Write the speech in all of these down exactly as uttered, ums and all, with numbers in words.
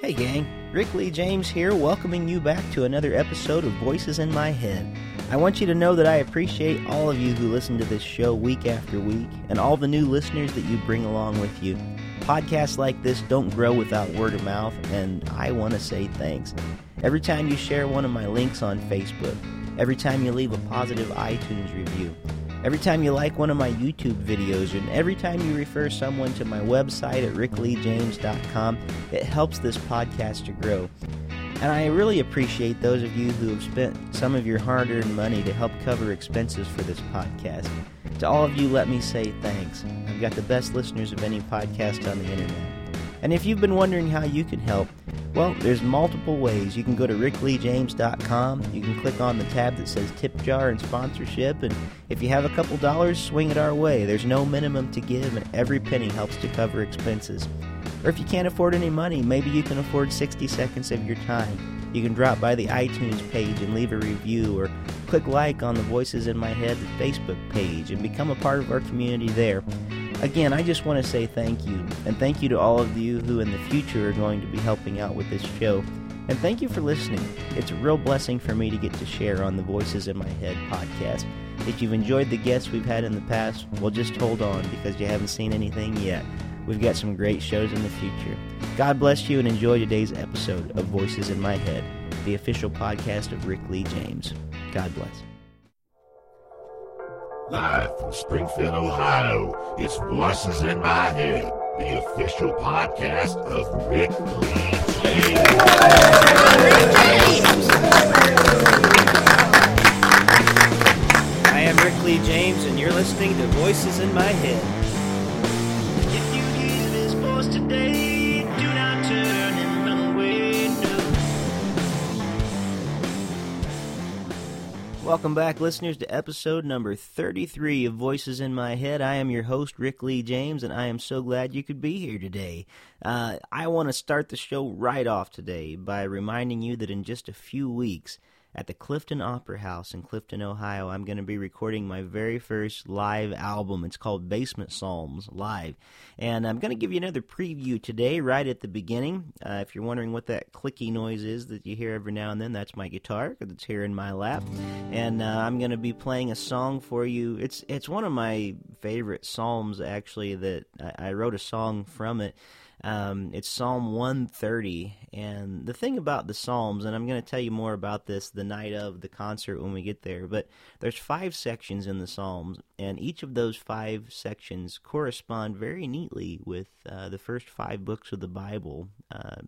Hey gang, Rick Lee James here, welcoming you back to another episode of Voices in My Head. I want you to know that I appreciate all of you who listen to this show week after week, and all the new listeners that you bring along with you. Podcasts like this don't grow without word of mouth, and I want to say thanks. Every time you share one of my links on Facebook, every time you leave a positive iTunes review, every time you like one of my YouTube videos, and every time you refer someone to my website at rick lee james dot com, it helps this podcast to grow. And I really appreciate those of you who have spent some of your hard-earned money to help cover expenses for this podcast. To all of you, let me say thanks. I've got the best listeners of any podcast on the internet. And if you've been wondering how you can help, well, there's multiple ways. You can go to rick lee james dot com, you can click on the tab that says Tip Jar and Sponsorship, and if you have a couple dollars, swing it our way. There's no minimum to give, and every penny helps to cover expenses. Or if you can't afford any money, maybe you can afford sixty seconds of your time. You can drop by the iTunes page and leave a review, or click like on the Voices in My Head Facebook page and become a part of our community there. Again, I just want to say thank you, and thank you to all of you who in the future are going to be helping out with this show, and thank you for listening. It's a real blessing for me to get to share on the Voices in My Head podcast. If you've enjoyed the guests we've had in the past, well, just hold on, because you haven't seen anything yet. We've got some great shows in the future. God bless you, and enjoy today's episode of Voices in My Head, the official podcast of Rick Lee James. God bless. Live from Springfield, Ohio, it's Voices in My Head, the official podcast of Rick Lee James. I am Rick Lee James, and you're listening to Voices in My Head. If you hear this voice today, do not turn and run away, no. Welcome back, listeners, to episode number thirty-three of Voices in My Head. I am your host, Rick Lee James, and I am so glad you could be here today. Uh, I want to start the show right off today by reminding you that in just a few weeks, at the Clifton Opera House in Clifton, Ohio, I'm going to be recording my very first live album. It's called Basement Psalms Live. And I'm going to give you another preview today right at the beginning. Uh, if you're wondering what that clicky noise is that you hear every now and then, that's my guitar that's here in my lap. And uh, I'm going to be playing a song for you. It's, it's one of my favorite psalms, actually, that I, I wrote a song from it. Um, it's Psalm one thirty, and the thing about the Psalms, and I'm going to tell you more about this the night of the concert when we get there, but there's five sections in the Psalms, and each of those five sections correspond very neatly with uh, the first five books of the Bible, uh,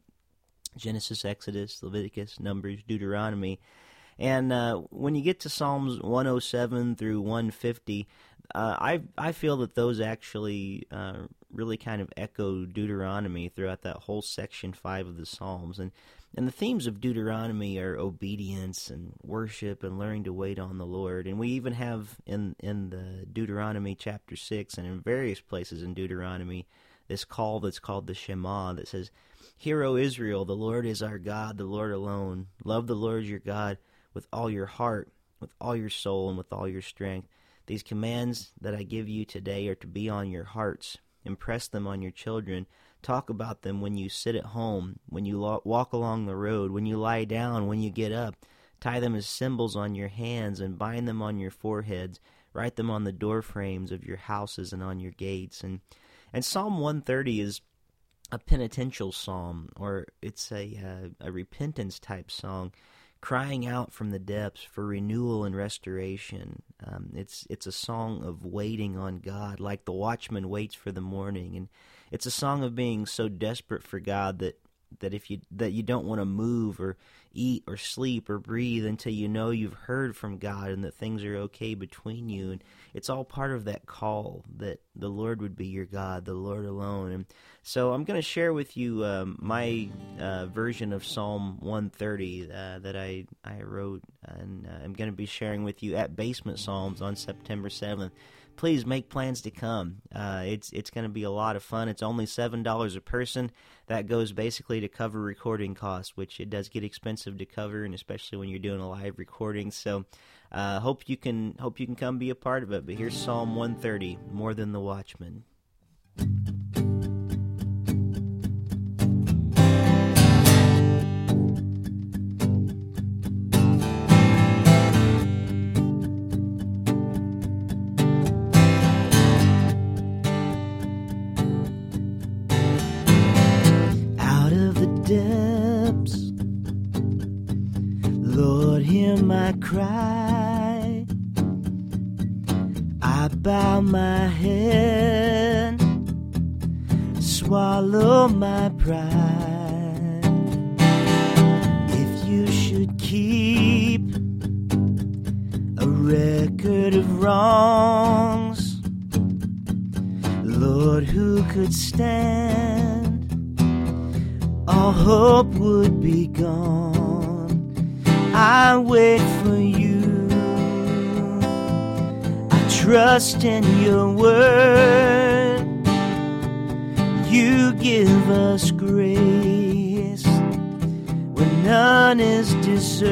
Genesis, Exodus, Leviticus, Numbers, Deuteronomy. And uh, when you get to Psalms one oh seven through one fifty, uh, I I feel that those actually uh, really kind of echo Deuteronomy throughout that whole section five of the Psalms. And, and the themes of Deuteronomy are obedience and worship and learning to wait on the Lord. And we even have in, in the Deuteronomy chapter six and in various places in Deuteronomy this call that's called the Shema that says, "Hear, O Israel, the Lord is our God, the Lord alone. Love the Lord your God with all your heart, with all your soul, and with all your strength. These commands that I give you today are to be on your hearts. Impress them on your children. Talk about them when you sit at home, when you lo- walk along the road, when you lie down, when you get up. Tie them as symbols on your hands and bind them on your foreheads. Write them on the door frames of your houses and on your gates." And and Psalm one thirty is a penitential psalm, or it's a uh, a repentance-type song, crying out from the depths for renewal and restoration. Um, it's it's a song of waiting on God, like the watchman waits for the morning, and it's a song of being so desperate for God that that if you that you don't want to move or eat or sleep or breathe until you know you've heard from God and that things are okay between you. And it's all part of that call that the Lord would be your God, the Lord alone. And so I'm going to share with you um, my uh, version of Psalm one thirty uh, that I, I wrote, and uh, I'm going to be sharing with you at Basement Psalms on September seventh. Please make plans to come. Uh, it's it's going to be a lot of fun. It's only seven dollars a person. That goes basically to cover recording costs, which it does get expensive to cover, and especially when you're doing a live recording. So uh, hope you can hope you can come be a part of it. But here's Psalm one thirty, More Than the Watchman. hear my cry. I bow my head, swallow my pride. If you should keep a record of wrongs, Lord, who could stand? All hope would be gone. I wait for you. I trust in your word. You give us grace when none is deserved.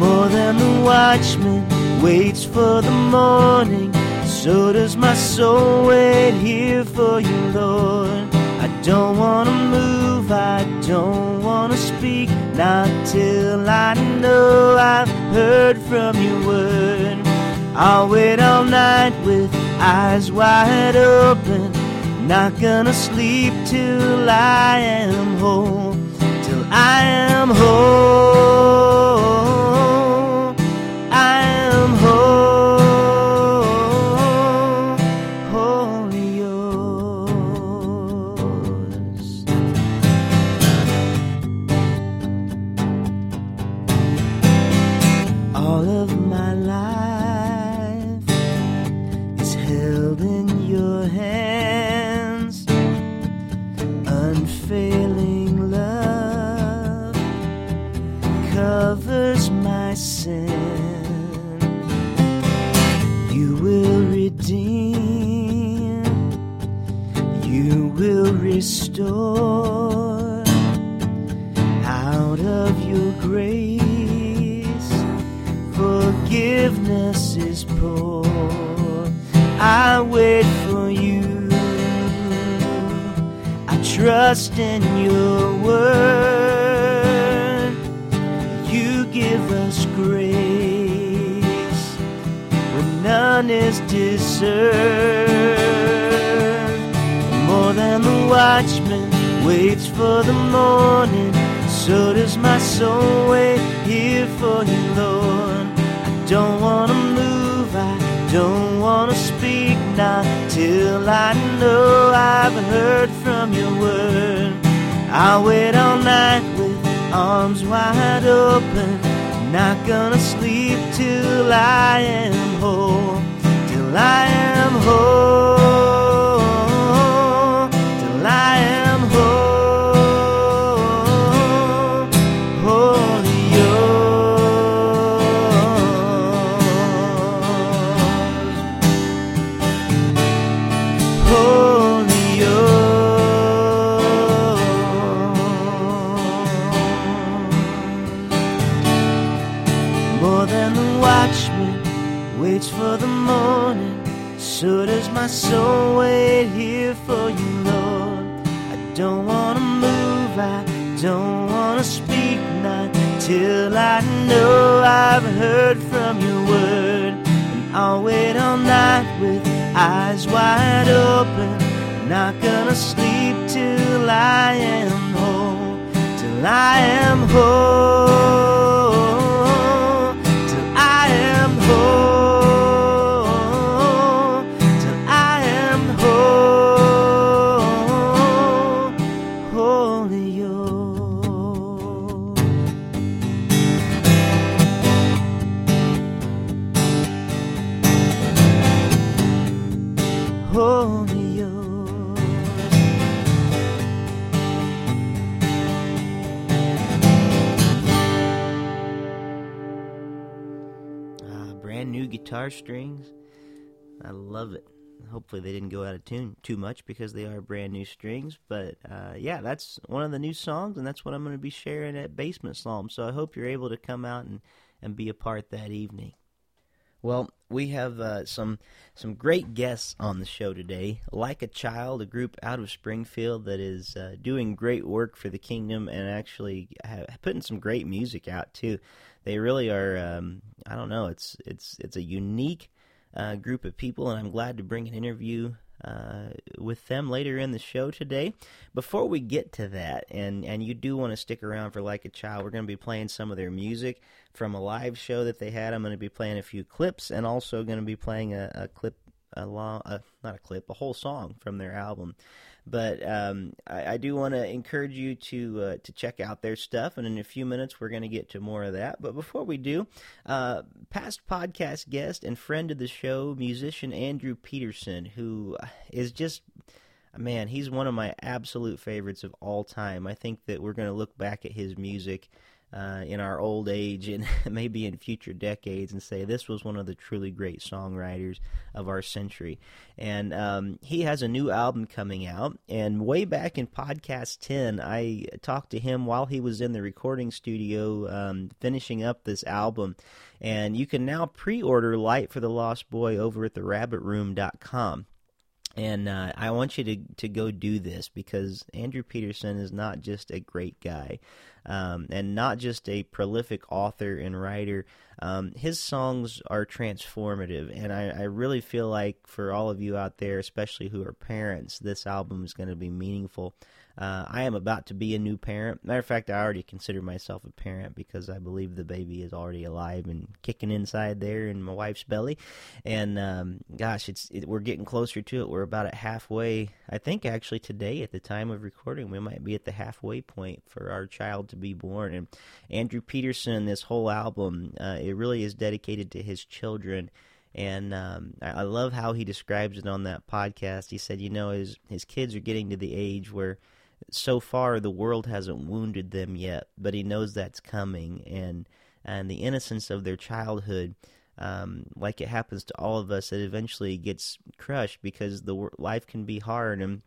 More than the watchman waits for the morning, so does my soul wait here for you, Lord. I don't want to move, I don't want to speak, not till I know I've heard from your word. I'll wait all night with eyes wide open, not gonna sleep till I am whole, till I am whole, I am whole. Restore out of your grace, forgiveness is poured. I wait for you, I trust in your word. You give us grace when none is deserved. More than the watchman waits for the morning, so does my soul wait here for you, Lord. I don't want to move, I don't want to speak, not till I know I've heard from your word. I'll wait all night with arms wide open, not gonna sleep till I am whole, till I am whole. So does my soul wait here for you, Lord. I don't want to move, I don't want to speak, not till I know I've heard from your word. And I'll wait all night with eyes wide open, not gonna sleep till I am whole, till I am whole, till I am whole. Guitar strings, I love it. Hopefully they didn't go out of tune too much because they are brand new strings, but uh, yeah, that's one of the new songs, and that's what I'm going to be sharing at Basement Psalm, so I hope you're able to come out and, and be a part that evening. Well, we have uh, some some great guests on the show today. Like a Child, a group out of Springfield that is uh, doing great work for the kingdom and actually ha- putting some great music out too. They really are. Um, I don't know. It's it's it's a unique uh, group of people, and I'm glad to bring an interview uh, with them later in the show today. Before we get to that, and, and you do want to stick around for Like a Child, we're going to be playing some of their music from a live show that they had. I'm going to be playing a few clips and also going to be playing a, a clip, a long, uh, not a clip, a whole song from their album. But um, I, I do want to encourage you to uh, to check out their stuff, and in a few minutes we're going to get to more of that. But before we do, uh, past podcast guest and friend of the show, musician Andrew Peterson, who is just, man, he's one of my absolute favorites of all time. I think that we're going to look back at his music Uh, in our old age and maybe in future decades and say this was one of the truly great songwriters of our century. And um, he has a new album coming out, and way back in podcast ten, I talked to him while he was in the recording studio um, finishing up this album. And you can now pre-order Light for the Lost Boy over at the rabbit room dot com. And uh, I want you to, to go do this, because Andrew Peterson is not just a great guy um, and not just a prolific author and writer. Um, his songs are transformative, and I, I really feel like for all of you out there, especially who are parents, this album is going to be meaningful. Uh, I am about to be a new parent. Matter of fact, I already consider myself a parent because I believe the baby is already alive and kicking inside there in my wife's belly. And um, gosh, it's it, we're getting closer to it. We're about at halfway. I think actually today at the time of recording, we might be at the halfway point for our child to be born. And Andrew Peterson, this whole album, uh, it really is dedicated to his children. And um, I, I love how he describes it on that podcast. He said, you know, his his kids are getting to the age where so far the world hasn't wounded them yet, but he knows that's coming, and and the innocence of their childhood, um, like it happens to all of us, it eventually gets crushed because the life can be hard. And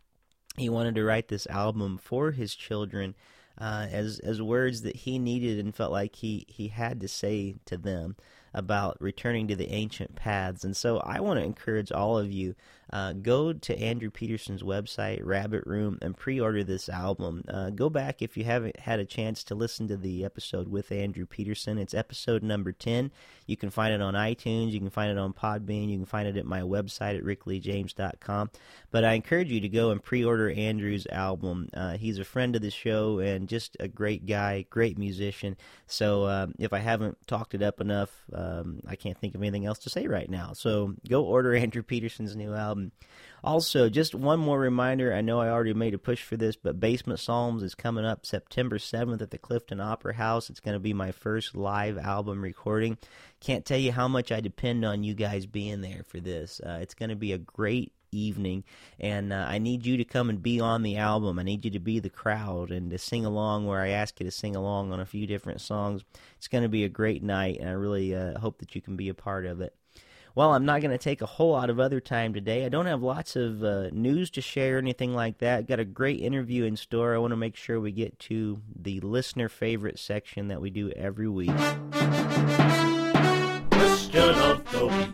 he wanted to write this album for his children uh, as as words that he needed and felt like he, he had to say to them about returning to the ancient paths. And so I want to encourage all of you, uh, go to Andrew Peterson's website, Rabbit Room, and pre-order this album. Uh, go back if you haven't had a chance to listen to the episode with Andrew Peterson. It's episode number ten. You can find it on iTunes. You can find it on Podbean. You can find it at my website at rick lee james dot com. But I encourage you to go and pre-order Andrew's album. Uh, he's a friend of the show and just a great guy, great musician. So uh, if I haven't talked it up enough, uh, Um, I can't think of anything else to say right now. So go order Andrew Peterson's new album. Also, just one more reminder, I know I already made a push for this, but Basement Psalms is coming up September seventh at the Clifton Opera House. It's going to be my first live album recording. Can't tell you how much I depend on you guys being there for this. Uh, it's going to be a great evening, and uh, I need you to come and be on the album. I need you to be the crowd and to sing along where I ask you to sing along on a few different songs. It's going to be a great night, and I really uh, hope that you can be a part of it. Well, I'm not going to take a whole lot of other time today. I don't have lots of uh, news to share or anything like that. I've got a great interview in store. I want to make sure we get to the listener favorite section that we do every week. Question of the week.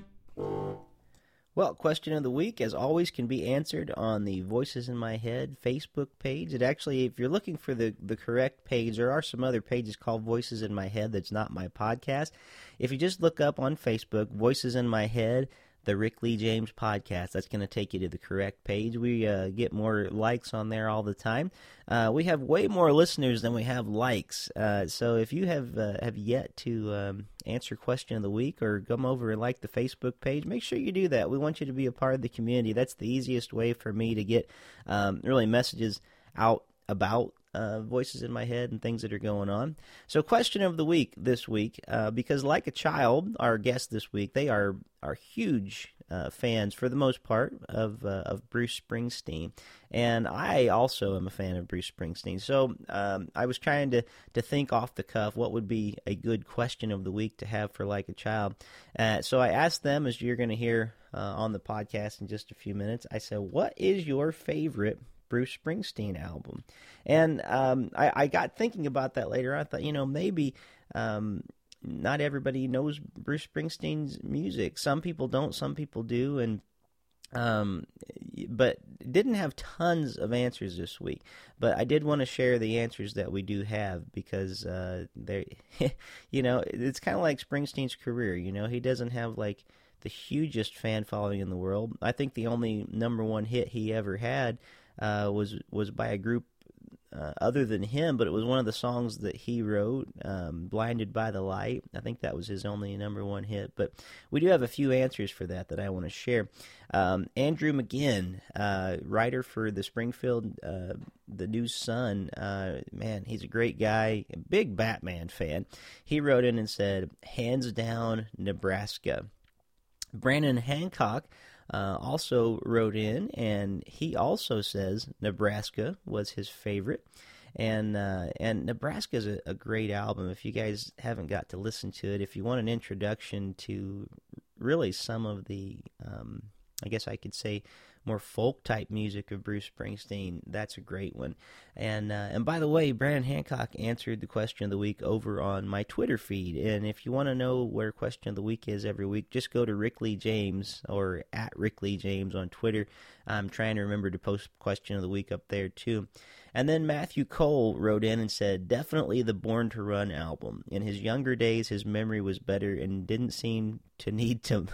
Well, question of the week, as always, can be answered on the Voices in My Head Facebook page. It actually, if you're looking for the, the correct page, there are some other pages called Voices in My Head that's not my podcast. If you just look up on Facebook, Voices in My Head, the Rick Lee James Podcast, that's going to take you to the correct page. We uh, get more likes on there all the time. Uh, we have way more listeners than we have likes. Uh, so if you have uh, have yet to um, answer question of the week or come over and like the Facebook page, make sure you do that. We want you to be a part of the community. That's the easiest way for me to get um, really messages out about Uh, voices in my head and things that are going on. So question of the week this week, uh, because Like a Child, our guest this week, they are, are huge uh, fans for the most part of uh, of Bruce Springsteen. And I also am a fan of Bruce Springsteen. So um, I was trying to, to think off the cuff what would be a good question of the week to have for Like a Child. Uh, so I asked them, as you're going to hear uh, on the podcast in just a few minutes, I said, what is your favorite Bruce Springsteen album? And um, I, I got thinking about that later. I thought, you know, maybe um, not everybody knows Bruce Springsteen's music. Some people don't, some people do, and um, but didn't have tons of answers this week. But I did want to share the answers that we do have, because uh, they, you know, it's kind of like Springsteen's career. You know, he doesn't have like the hugest fan following in the world. I think the only number one hit he ever had uh, was was by a group uh, other than him, but it was one of the songs that he wrote, um, Blinded by the Light. I think that was his only number one hit. But we do have a few answers for that that I want to share. Um, Andrew McGinn, uh, writer for the Springfield uh, The New Sun, uh, man, he's a great guy, a big Batman fan. He wrote in and said, hands down, Nebraska. Brandon Hancock uh, also wrote in, and he also says Nebraska was his favorite. And uh, and Nebraska is a, a great album. If you guys haven't got to listen to it, if you want an introduction to really some of the, um, I guess I could say, more folk-type music of Bruce Springsteen, that's a great one. And uh, and by the way, Brandon Hancock answered the question of the week over on my Twitter feed. And if you want to know where question of the week is every week, just go to Rickley James or at Rickley James on Twitter. I'm trying to remember to post question of the week up there too. And then Matthew Cole wrote in and said, definitely the Born to Run album. In his younger days, his memory was better and didn't seem to need to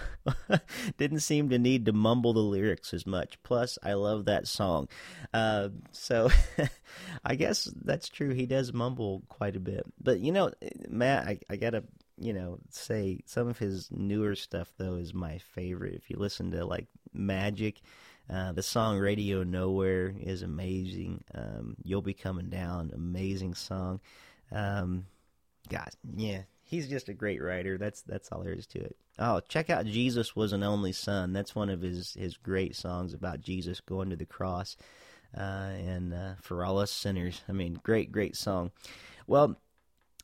didn't seem to need to mumble the lyrics as much. Plus, I love that song. Uh, so I guess that's true. He does mumble quite a bit. But, you know, Matt, I, I got to, you know, say some of his newer stuff, though, is my favorite. If you listen to, like, Magic, Uh, the song Radio Nowhere is amazing. Um, You'll Be Coming Down, amazing song. Um, God, yeah, he's just a great writer. That's that's all there is to it. Oh, check out Jesus Was an Only Son. That's one of his, his great songs about Jesus going to the cross uh, and uh, for all us sinners. I mean, great, great song. Well,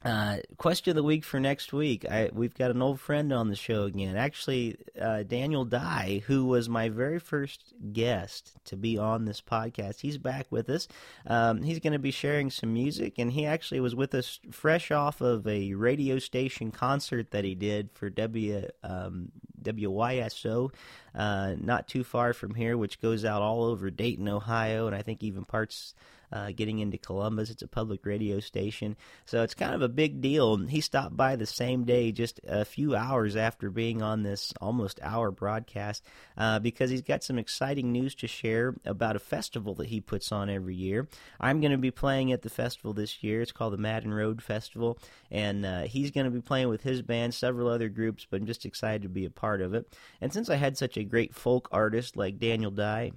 Uh, question of the week for next week. I, we've got an old friend on the show again. Actually, uh, Daniel Dye, who was my very first guest to be on this podcast, he's back with us. Um, he's going to be sharing some music, and he actually was with us fresh off of a radio station concert that he did for W um, W Y S O, uh, not too far from here, which goes out all over Dayton, Ohio, and I think even parts Uh, getting into Columbus. It's a public radio station, so it's kind of a big deal. He stopped by the same day, just a few hours after being on this almost hour broadcast, uh, because he's got some exciting news to share about a festival that he puts on every year. I'm going to be playing at the festival this year. It's called the Madden Road Festival, and uh, he's going to be playing with his band, several other groups, but I'm just excited to be a part of it. And since I had such a great folk artist like Daniel Dye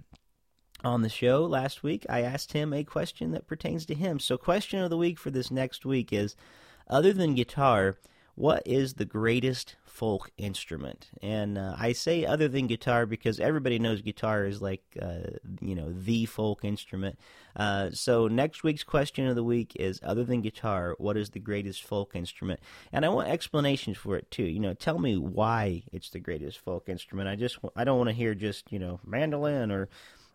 on the show last week, I asked him a question that pertains to him. So question of the week for this next week is, other than guitar, what is the greatest folk instrument? And uh, I say other than guitar because everybody knows guitar is like, uh, you know, the folk instrument. Uh, so next week's question of the week is, other than guitar, what is the greatest folk instrument? And I want explanations for it too. You know, tell me why it's the greatest folk instrument. I just, I don't want to hear just, you know, mandolin or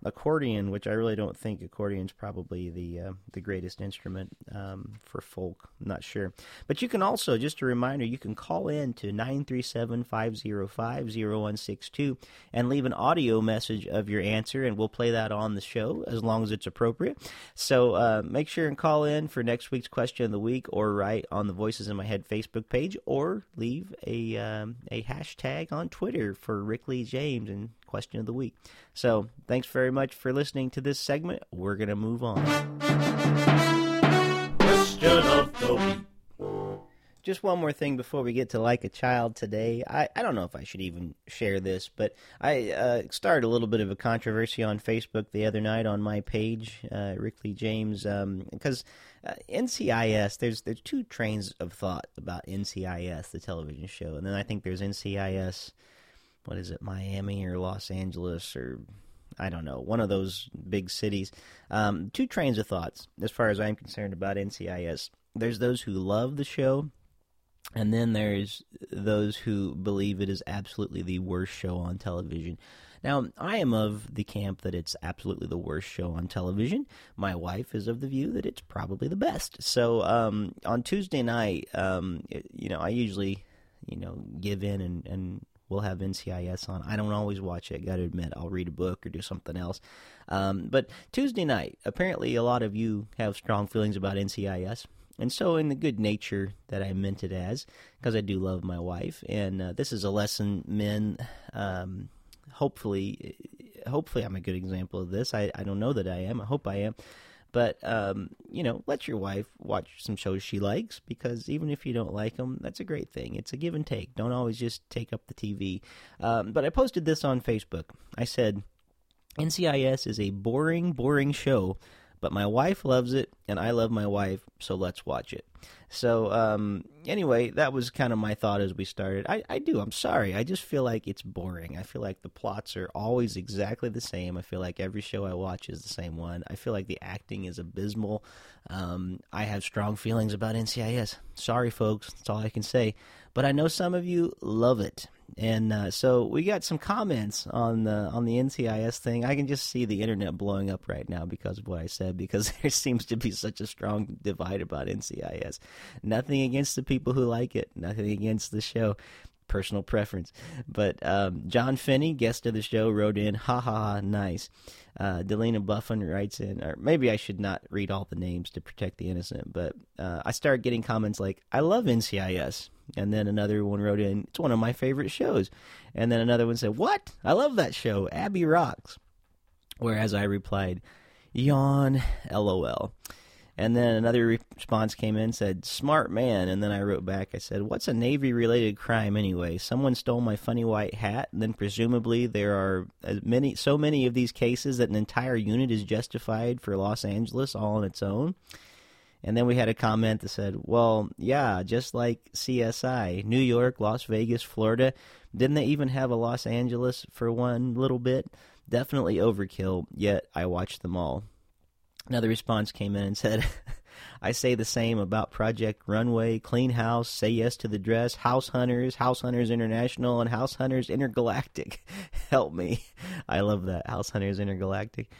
accordion, which I really don't think accordion's probably the uh, the greatest instrument um, for folk. I'm not sure. But you can also, just a reminder, you can call in to nine three seven, five oh five, oh one six two and leave an audio message of your answer, and we'll play that on the show as long as it's appropriate. So uh, make sure and call in for next week's question of the week, or write on the Voices in My Head Facebook page, or leave a, um, a hashtag on Twitter for Rickley James and question of the week. So thanks very much for listening to this segment. We're going to move on. Question of the week. Just one more thing before we get to Like a Child today. I, I don't know if I should even share this, but I uh, started a little bit of a controversy on Facebook the other night on my page, uh, Rickley James, because um, uh, N C I S, there's, there's two trains of thought about N C I S, the television show, and then I think there's N C I S... what is it, Miami or Los Angeles or, I don't know, one of those big cities. Um, two trains of thoughts, as far as I'm concerned, about N C I S. There's those who love the show, and then there's those who believe it is absolutely the worst show on television. Now, I am of the camp that it's absolutely the worst show on television. My wife is of the view that it's probably the best. So um, on Tuesday night, um, you know, I usually, you know, give in and... and we'll have N C I S on. I don't always watch it, got to admit. I'll read a book or do something else. Um, but Tuesday night, apparently a lot of you have strong feelings about N C I S. And so in the good nature that I meant it as, because I do love my wife, and uh, this is a lesson, men, um, hopefully, hopefully I'm a good example of this. I, I don't know that I am. I hope I am. But, um, you know, let your wife watch some shows she likes, because even if you don't like them, that's a great thing. It's a give and take. Don't always just take up the T V. Um, but I posted this on Facebook. I said, N C I S is a boring, boring show, but my wife loves it, and I love my wife, so let's watch it. So, um, anyway, that was kind of my thought as we started. I, I do. I'm sorry. I just feel like it's boring. I feel like the plots are always exactly the same. I feel like every show I watch is the same one. I feel like the acting is abysmal. Um, I have strong feelings about N C I S. Sorry, folks. That's all I can say. But I know some of you love it. And uh, so we got some comments on the on the N C I S thing. I can just see the internet blowing up right now because of what I said, because there seems to be such a strong divide about N C I S. Nothing against the people who like it. Nothing against the show. Personal preference. But um, John Finney, guest of the show, wrote in, ha ha ha, nice. Uh, Delena Buffin writes in, or maybe I should not read all the names to protect the innocent, but uh, I started getting comments like, I love N C I S. And then another one wrote in, it's one of my favorite shows. And then another one said, what? I love that show. Abby rocks. Whereas I replied, yawn, LOL. And then another response came in, said, smart man. And then I wrote back, I said, what's a Navy-related crime anyway? Someone stole my funny white hat, and then presumably there are as many, so many of these cases that an entire unit is justified for Los Angeles all on its own. And then we had a comment that said, well, yeah, just like C S I, New York, Las Vegas, Florida. Didn't they even have a Los Angeles for one little bit? Definitely overkill, yet I watched them all. Another response came in and said, I say the same about Project Runway, Clean House, Say Yes to the Dress, House Hunters, House Hunters International, and House Hunters Intergalactic. Help me. I love that, House Hunters Intergalactic.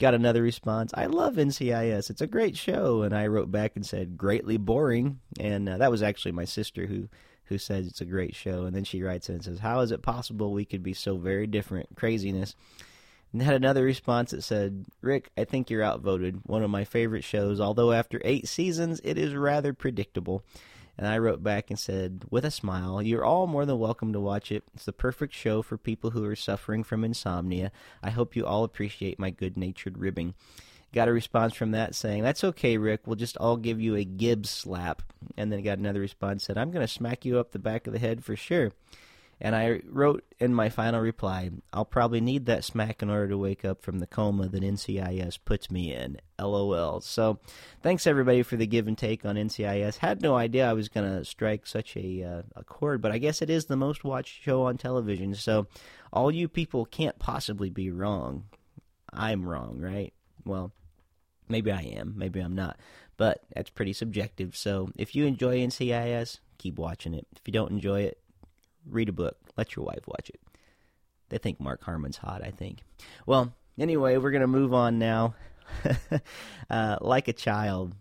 Got another response, I love N C I S. It's a great show. And I wrote back and said, greatly boring. And uh, that was actually my sister who, who said it's a great show. And then she writes in and says, how is it possible we could be so very different? Craziness. And had another response that said, Rick, I think you're outvoted. One of my favorite shows, although after eight seasons, it is rather predictable. And I wrote back and said, with a smile, you're all more than welcome to watch it. It's the perfect show for people who are suffering from insomnia. I hope you all appreciate my good-natured ribbing. Got a response from that saying, that's okay, Rick. We'll just all give you a Gibbs slap. And then got another response that said, I'm going to smack you up the back of the head for sure. And I wrote in my final reply, I'll probably need that smack in order to wake up from the coma that N C I S puts me in, LOL. So thanks, everybody, for the give and take on N C I S. Had no idea I was going to strike such a, uh, a chord, but I guess it is the most watched show on television. So all you people can't possibly be wrong. I'm wrong, right? Well, maybe I am. Maybe I'm not. But that's pretty subjective. So if you enjoy N C I S, keep watching it. If you don't enjoy it, read a book. Let your wife watch it. They think Mark Harmon's hot, I think. Well, anyway, we're going to move on now. uh, Like a Child,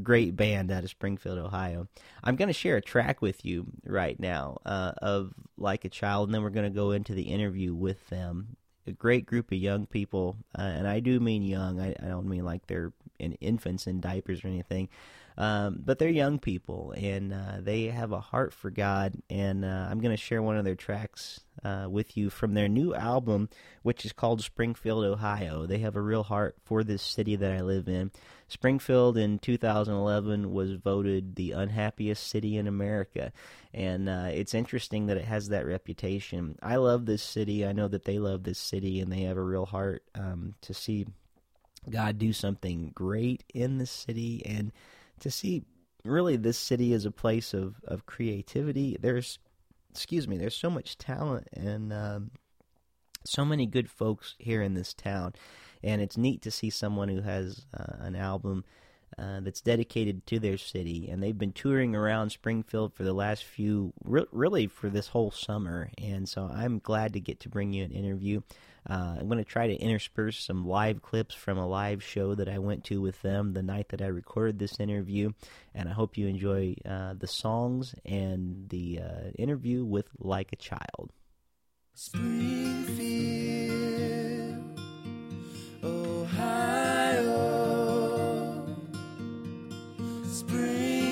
great band out of Springfield, Ohio. I'm going to share a track with you right now uh, of Like a Child, and then we're going to go into the interview with them. A great group of young people, uh, and I do mean young. I, I don't mean like they're in infants in diapers or anything, um, but they're young people, and uh, they have a heart for God, and uh, I'm going to share one of their tracks uh, with you from their new album, which is called Springfield, Ohio. They have a real heart for this city that I live in. Springfield in two thousand eleven was voted the unhappiest city in America, and uh, it's interesting that it has that reputation. I love this city. I know that they love this city, and they have a real heart um, to see God do something great in the city, and to see really this city as a place of, of creativity. There's, excuse me, there's so much talent and um, so many good folks here in this town. And it's neat to see someone who has uh, an album uh, that's dedicated to their city. And they've been touring around Springfield for the last few, re- really for this whole summer. And so I'm glad to get to bring you an interview. Uh, I'm going to try to intersperse some live clips from a live show that I went to with them the night that I recorded this interview. And I hope you enjoy uh, the songs and the uh, interview with Like a Child. Springfield, Ohio, Spring.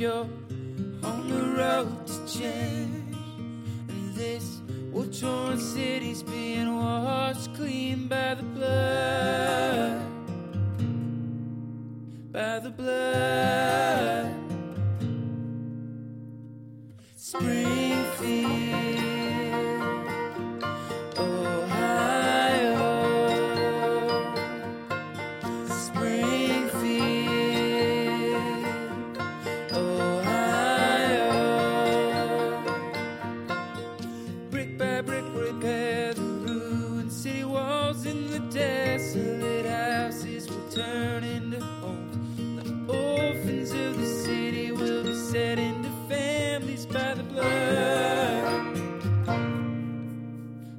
you're on the road to change. And this war-torn city's being washed clean by the blood, by the blood. Springfield,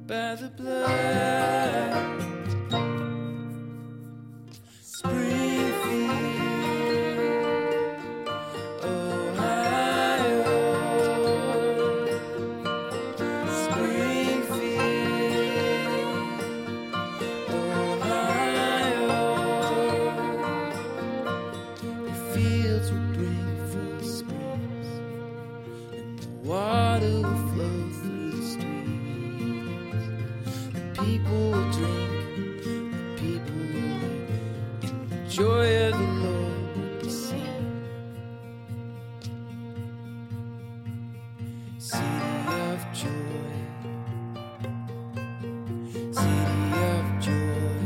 by the blood. Springfield, Ohio. Springfield, Ohio. The fields will bring forth springs, and the water will flow through the streets. People will drink, the people will eat, and the joy of the Lord will be seen. City of joy, city of joy,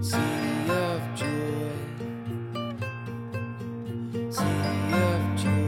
city of joy, city of joy, city of joy.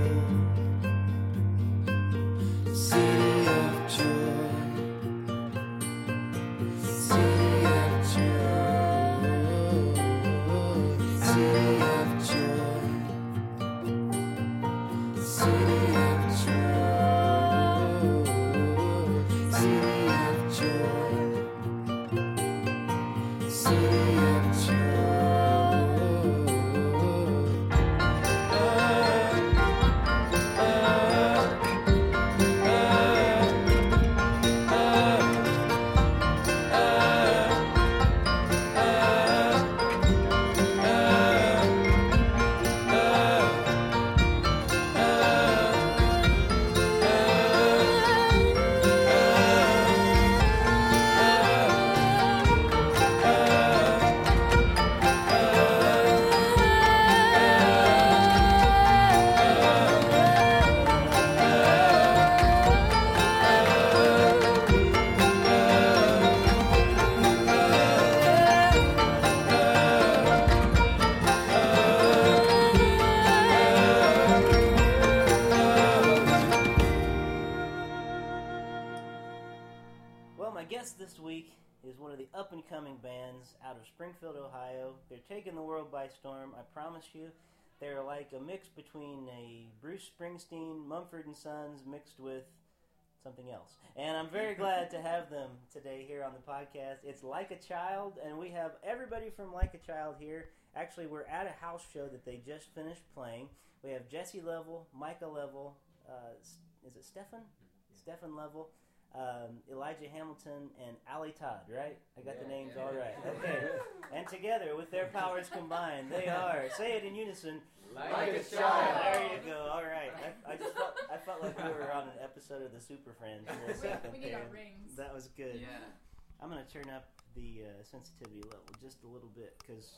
This week is one of the up-and-coming bands out of Springfield, Ohio. They're taking the world by storm, I promise you. They're like a mix between a Bruce Springsteen, Mumford and Sons, mixed with something else. And I'm very glad to have them today here on the podcast. It's Like a Child, and we have everybody from Like a Child here. Actually, we're at a house show that they just finished playing. We have Jesse Lovell, Micah Lovell, uh, is it Stefan? Stefan Lovell. Um, Elijah Hamilton, and Ali Todd, right? I got yeah, the names yeah, all right. Yeah. Okay. And together, with their powers combined, they are, say it in unison, like, like a child. child. There you go. All right. I, I just felt, I felt like we were on an episode of The Super Friends for a second. We need our rings. That was good. Yeah. I'm going to turn up the uh, sensitivity level just a little bit, because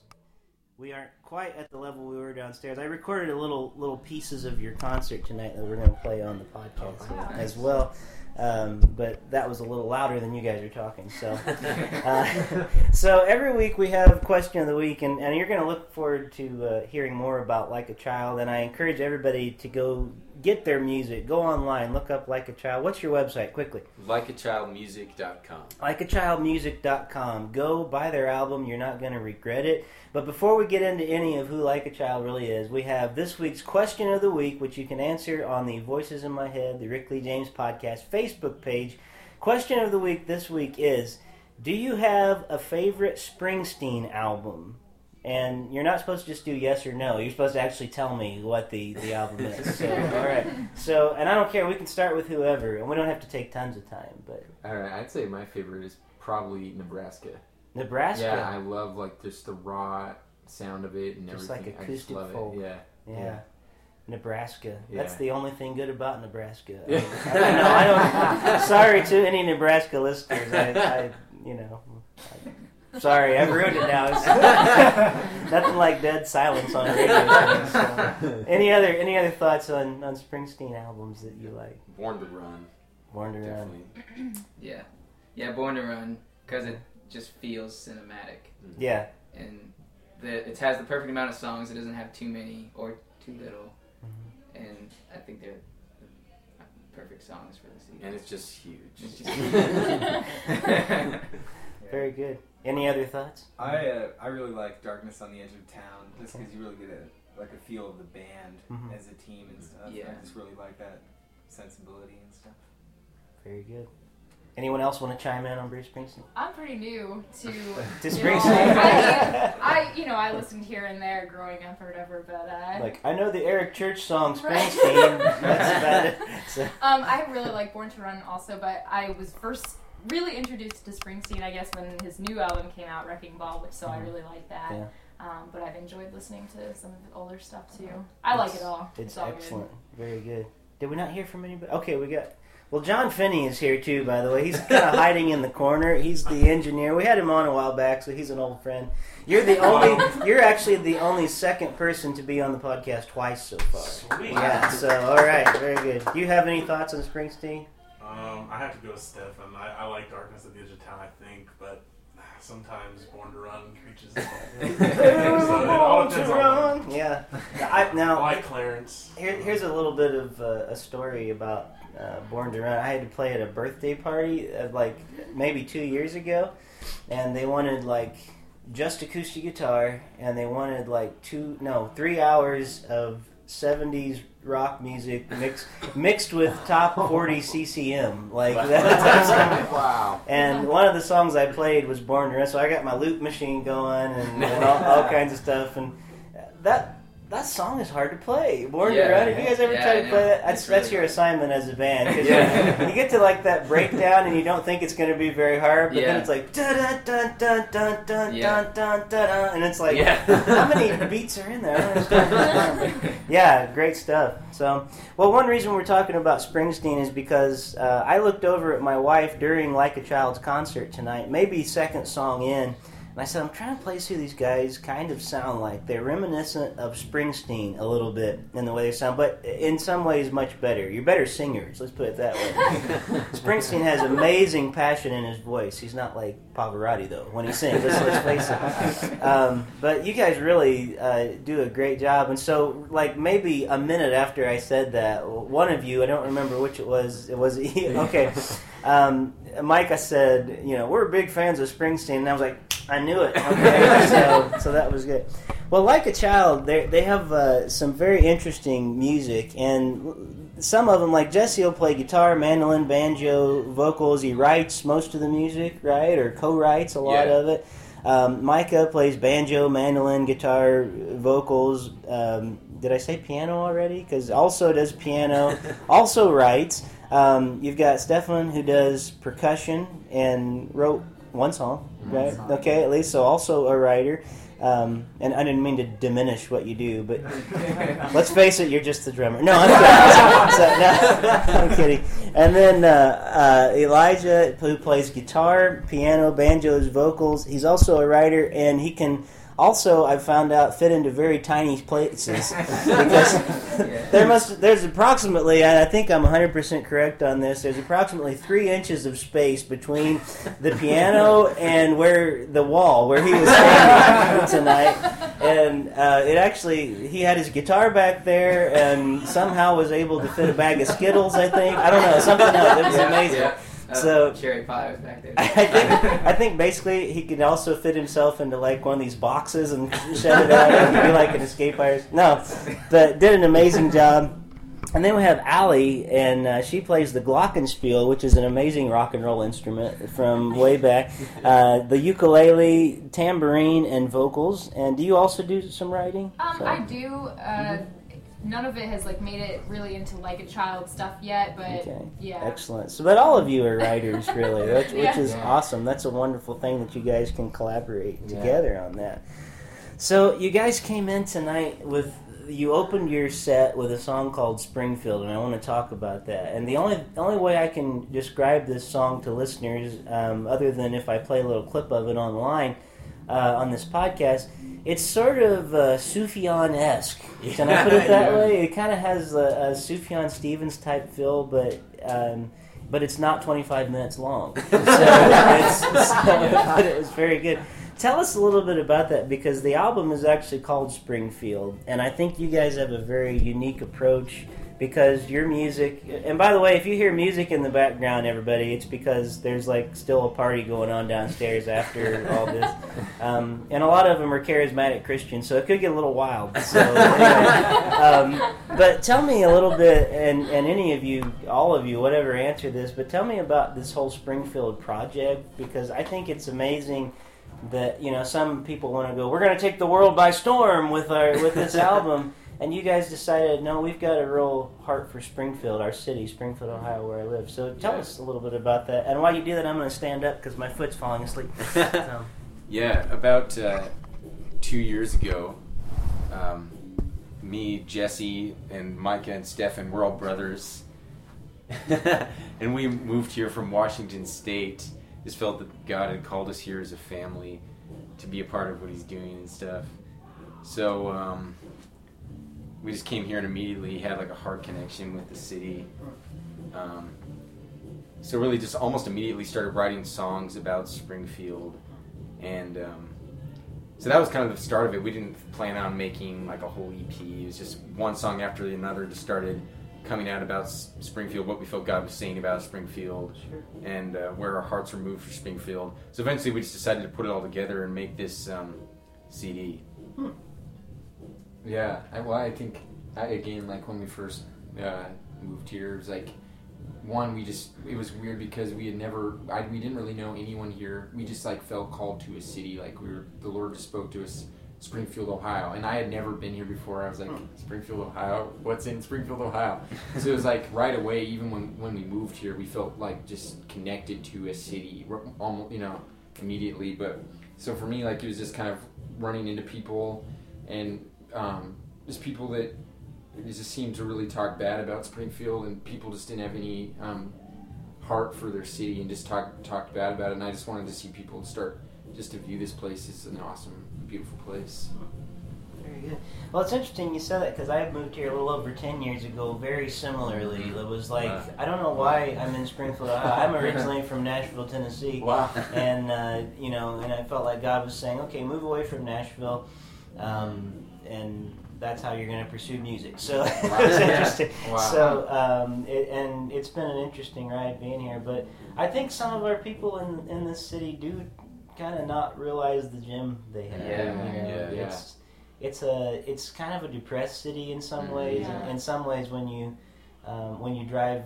we aren't quite at the level we were downstairs. I recorded a little little pieces of your concert tonight that we're going to play on the podcast oh, wow. as well. Um, but that was a little louder than you guys are talking. So uh, so every week we have Question of the Week, and, and you're going to look forward to uh, hearing more about Like a Child. And I encourage everybody to go get their music. Go online. Look up Like a Child. What's your website? Quickly. like a child music dot com. like a child music dot com. Go buy their album. You're not going to regret it. But before we get into any of who Like a Child really is, we have this week's Question of the Week, which you can answer on the Voices in My Head, the Rick Lee James Podcast Facebook page. Question of the week this week is, do you have a favorite Springsteen album? And you're not supposed to just do yes or no. You're supposed to actually tell me what the, the album is. So, all right. So, and I don't care. We can start with whoever, and we don't have to take tons of time. But all right, I'd say my favorite is probably Nebraska. Nebraska. Yeah, I love like just the raw sound of it and just everything. Just like acoustic I just love folk. It. Yeah. Yeah. yeah. Nebraska. Yeah. That's the only thing good about Nebraska. Yeah. I don't know. I don't, sorry to any Nebraska listeners. I, I you know, I, sorry, I've ruined it now. It's nothing like dead silence on radio. So. Any other any other thoughts on, on Springsteen albums that you like? Born to Run. Born to Definitely. Run. Yeah. Yeah, Born to Run, because it just feels cinematic. Yeah. And the, it has the perfect amount of songs. It doesn't have too many or too little. And I think they're the perfect songs for the season. And it's just huge. It's just huge. Very good. Any other thoughts? I uh, I really like Darkness on the Edge of Town, just because you really get a like a feel of the band mm-hmm. as a team and stuff. Yeah. I just really like that sensibility and stuff. Very good. Anyone else want to chime in on Bruce Springsteen? I'm pretty new to... to Springsteen? I, I, you know, I listened here and there growing up or whatever, but... Uh, like, I know the Eric Church song, Springsteen. That's about it. So. Um, I really like Born to Run also, but I was first really introduced to Springsteen, I guess, when his new album came out, Wrecking Ball, which so mm-hmm. I really like that. Yeah. Um, but I've enjoyed listening to some of the older stuff, too. I it's, like it all. It's, it's all excellent. Good. Very good. Did we not hear from anybody? Okay, we got... Well, John Finney is here, too, by the way. He's kind of hiding in the corner. He's the engineer. We had him on a while back, so he's an old friend. You're the only, you're actually the only second person to be on the podcast twice so far. Sweet. Yeah, so, all right, very good. Do you have any thoughts on Springsteen? Um, I have to go with Stefan. I, I like Darkness at the Edge of Town, I think, but sometimes Born to Run reaches the Born to Run! Yeah. I, now, I like Clarence. Here, here's a little bit of uh, a story about... Uh, Born to Run. I had to play at a birthday party uh, like maybe two years ago, and they wanted like just acoustic guitar, and they wanted like two no three hours of seventies rock music mixed mixed with top forty C C M like that. Wow! And one of the songs I played was Born to Run, so I got my loop machine going and, and all, all kinds of stuff, and that. That song is hard to play. Born yeah, to Run. Have you guys ever yeah, tried to play that? That's, really that's your assignment as a band. Yeah. You get to like that breakdown and you don't think it's going to be very hard, but yeah. then it's like dun dun dun dun dun dun yeah. dun dun dun, and it's like yeah. how many beats are in there? I don't understand. Yeah, great stuff. So, well, one reason we're talking about Springsteen is because uh, I looked over at my wife during Like a Child's concert tonight, maybe second song in. And I said, I'm trying to place who these guys kind of sound like. They're reminiscent of Springsteen a little bit in the way they sound, but in some ways much better. You're better singers, let's put it that way. Springsteen has amazing passion in his voice. He's not like Pavarotti, though, when he sings. Let's, let's face it. Um, but you guys really uh, do a great job. And so, like, maybe a minute after I said that, one of you, I don't remember which it was. It was okay. Um, Micah said, you know, we're big fans of Springsteen. And I was like, I knew it. Okay, so, so that was good. Well, Like a Child, they they have uh, some very interesting music, and some of them, like Jesse will play guitar, mandolin, banjo, vocals. He writes most of the music, right, or co-writes a lot yeah. of it. Um, Micah plays banjo, mandolin, guitar, vocals. Um, did I say piano already? Because also does piano, also writes. Um, you've got Stefan, who does percussion and wrote one song. Right. Okay, at least so also a writer. Um, and I didn't mean to diminish what you do, but let's face it, you're just the drummer. No, I'm kidding. So, no, I'm kidding. And then uh, uh, Elijah, who plays guitar, piano, banjos, vocals. He's also a writer, and he can also, I found out, fit into very tiny places. Because yeah. there must, there's approximately, and I think I'm one hundred percent correct on this, there's approximately three inches of space between the piano and where the wall, where he was standing tonight. And uh, it actually, he had his guitar back there and somehow was able to fit a bag of Skittles, I think. I don't know, something else. It was amazing. Yeah. So cherry pie was back there. I think I think basically he could also fit himself into like one of these boxes and shut it out and be like an escape artist. No, but did an amazing job. And then we have Allie, and uh, she plays the glockenspiel, which is an amazing rock and roll instrument from way back. Uh, the ukulele, tambourine, and vocals. And do you also do some writing? Um, so. I do. Uh, mm-hmm. None of it has like made it really into Like a Child stuff yet, but okay. yeah. Excellent. So, but all of you are writers, really, which, yeah. which is yeah. awesome. That's a wonderful thing that you guys can collaborate yeah. together on that. So you guys came in tonight with you opened your set with a song called Springfield, and I want to talk about that. And the only only way I can describe this song to listeners, um, other than if I play a little clip of it online uh, on this podcast, it's sort of uh, Sufjan-esque. Can I put it that yeah. way? It kind of has a, a Sufjan Stevens type feel, but... Um, But it's not twenty-five minutes long, so, it's, so but it was very good. Tell us a little bit about that, because the album is actually called Springfield, and I think you guys have a very unique approach, because your music, and by the way, if you hear music in the background, everybody, it's because there's like still a party going on downstairs after all this, um, and a lot of them are charismatic Christians, so it could get a little wild. So, anyway, um, but tell me a little bit, and, and any of you, all of you, whatever, answer this, but tell me about this whole Springfield project, because I think it's amazing that, you know, some people want to go, we're going to take the world by storm with our with this album. And you guys decided, no, we've got a real heart for Springfield, our city, Springfield, Ohio, where I live. So tell yeah. us a little bit about that. And while you do that, I'm going to stand up because my foot's falling asleep. So. Yeah, about uh, two years ago, um, me, Jesse, and Micah and Stefan, we're all brothers. And we moved here from Washington State. Just felt that God had called us here as a family to be a part of what he's doing and stuff. So... Um, we just came here and immediately had like a hard connection with the city. Um, so really just almost immediately started writing songs about Springfield. And um, so that was kind of the start of it. We didn't plan on making like a whole E P. It was just one song after another just started coming out about Springfield, what we felt God was saying about Springfield, sure. and uh, where our hearts were moved for Springfield. So eventually we just decided to put it all together and make this um, C D. Hmm. Yeah, I, well, I think, I, again, like, when we first uh, moved here, it was, like, one, we just, it was weird because we had never, I, we didn't really know anyone here. We just, like, felt called to a city. Like, we were, the Lord just spoke to us, Springfield, Ohio. And I had never been here before. I was like, Springfield, Ohio? What's in Springfield, Ohio? So it was, like, right away, even when, when we moved here, we felt, like, just connected to a city, almost, you know, immediately. But, so for me, like, it was just kind of running into people and... Um, just people that just seemed to really talk bad about Springfield, and people just didn't have any um, heart for their city and just talk, talked bad about it. And I just wanted to see people start just to view this place as an awesome, beautiful place. Very good. Well, it's interesting you said that, because I moved here a little over ten years ago, very similarly. It was like, wow. I don't know why I'm in Springfield, Ohio. I'm originally from Nashville, Tennessee. Wow. And, uh, you know, and I felt like God was saying, okay, move away from Nashville. Um... and that's how you're going to pursue music. So it's interesting. Yeah. Wow. So um, it, and it's been an interesting ride being here. But I think some of our people in in this city do kind of not realize the gem they have. Yeah, you know, yeah, yeah. It's it's a it's kind of a depressed city in some ways. Yeah. In some ways, when you um, when you drive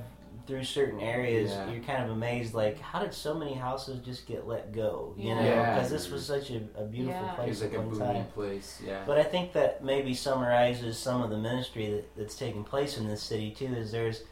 through certain areas, yeah. you're kind of amazed, like, how did so many houses just get let go, you know, because yeah. this was such a, a beautiful yeah. place. It was like a booming place, yeah. But I think that maybe summarizes some of the ministry that, that's taking place in this city, too, is there's,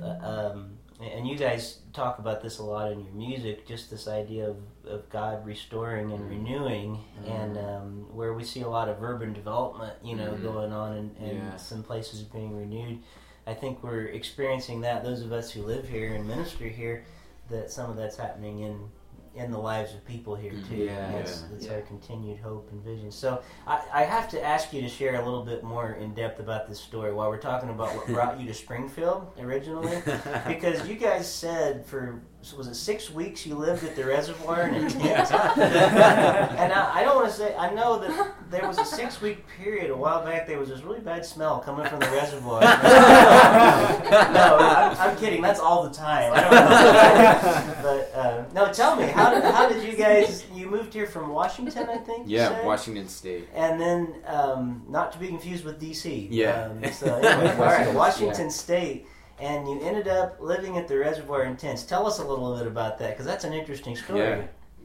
uh, um, and you guys talk about this a lot in your music, just this idea of, of God restoring and renewing, mm-hmm. and um, where we see a lot of urban development, you know, mm-hmm. going on, and, and yeah. some places being renewed. I think we're experiencing that, those of us who live here and minister here, that some of that's happening in in the lives of people here, too. Yeah, that's that's yeah. our continued hope and vision. So I, I have to ask you to share a little bit more in depth about this story while we're talking about what brought you to Springfield originally, because you guys said for... So was it six weeks you lived at the reservoir in a tent? And I, I don't want to say, I know that there was a six-week period a while back, there was this really bad smell coming from the reservoir. No, I'm, I'm kidding. That's all the time. I don't know. But, uh, no, tell me, how did, how did you guys, you moved here from Washington, I think? Yeah, Washington State. And then, um, not to be confused with D C Yeah. Um, so anyway, all right, Washington yeah. State. And you ended up living at the reservoir in tents. Tell us a little bit about that, because that's an interesting story. Yeah,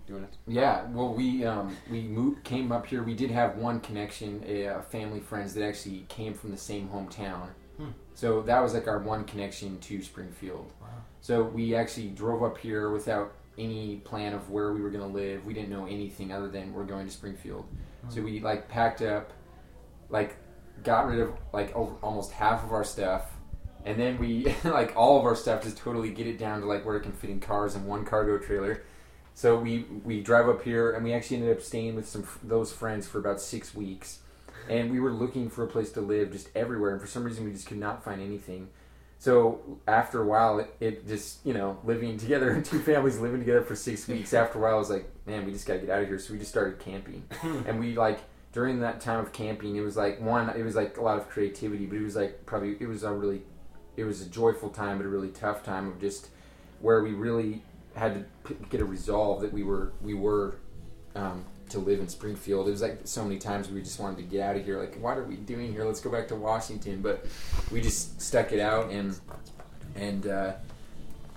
doing it. Yeah. Well, we um, we moved, came up here. We did have one connection, a uh, family friends that actually came from the same hometown. Hmm. So that was like our one connection to Springfield. Wow. So we actually drove up here without any plan of where we were going to live. We didn't know anything other than we're going to Springfield. Hmm. So we like packed up, like. got rid of like over, almost half of our stuff, and then we like all of our stuff, just totally get it down to like where it can fit in cars and one cargo trailer. So we we drive up here, and we actually ended up staying with some those friends for about six weeks, and we were looking for a place to live just everywhere, and for some reason we just could not find anything. So after a while, it, it just, you know, living together, two families living together for six weeks, after a while I was like, man, we just gotta get out of here. So we just started camping. And we, like, during that time of camping, it was like, one, it was like a lot of creativity, but it was like probably, it was a really, it was a joyful time, but a really tough time of just where we really had to p- get a resolve that we were, we were um, to live in Springfield. It was like so many times we just wanted to get out of here. Like, what are we doing here? Let's go back to Washington. But we just stuck it out and and uh,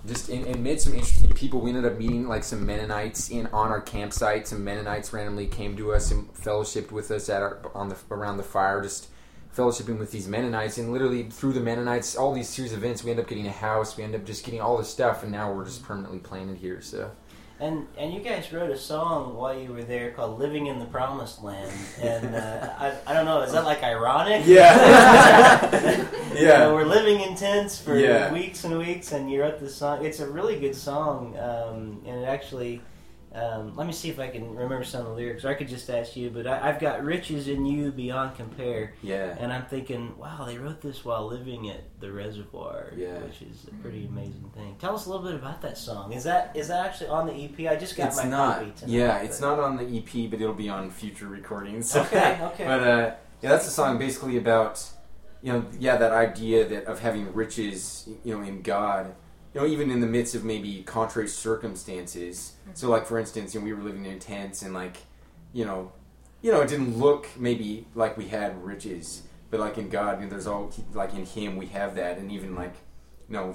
just and, and met some interesting people. We ended up meeting like some Mennonites in on our campsite. Some Mennonites randomly came to us and fellowshiped with us at our on the around the fire, just fellowshipping with these Mennonites. And literally through the Mennonites, all these series of events, we end up getting a house, we end up just getting all this stuff, and now we're just permanently planted here. So and and you guys wrote a song while you were there called Living in the Promised Land, and uh, I, I don't know, is that like ironic? Yeah. Yeah. You know, we're living in tents for yeah. weeks and weeks, and you wrote this song. It's a really good song, um, and it actually Um, let me see if I can remember some of the lyrics. I could just ask you, but I, I've got riches in you beyond compare. Yeah. And I'm thinking, wow, they wrote this while living at the reservoir, yeah. which is a pretty amazing thing. Tell us a little bit about that song. Is that is that actually on the E P? I just got it's my not, copy tonight. Yeah, it's not on the E P, but it'll be on future recordings. Okay, okay. But uh, yeah, that's a song basically about, you know, yeah, that idea that of having riches, you know, in God. You know, even in the midst of maybe contrary circumstances. So, like, for instance, you know, we were living in tents, and like, you know, you know, it didn't look maybe like we had riches, but like in God, you know, there's all like in Him we have that, and even like, you know,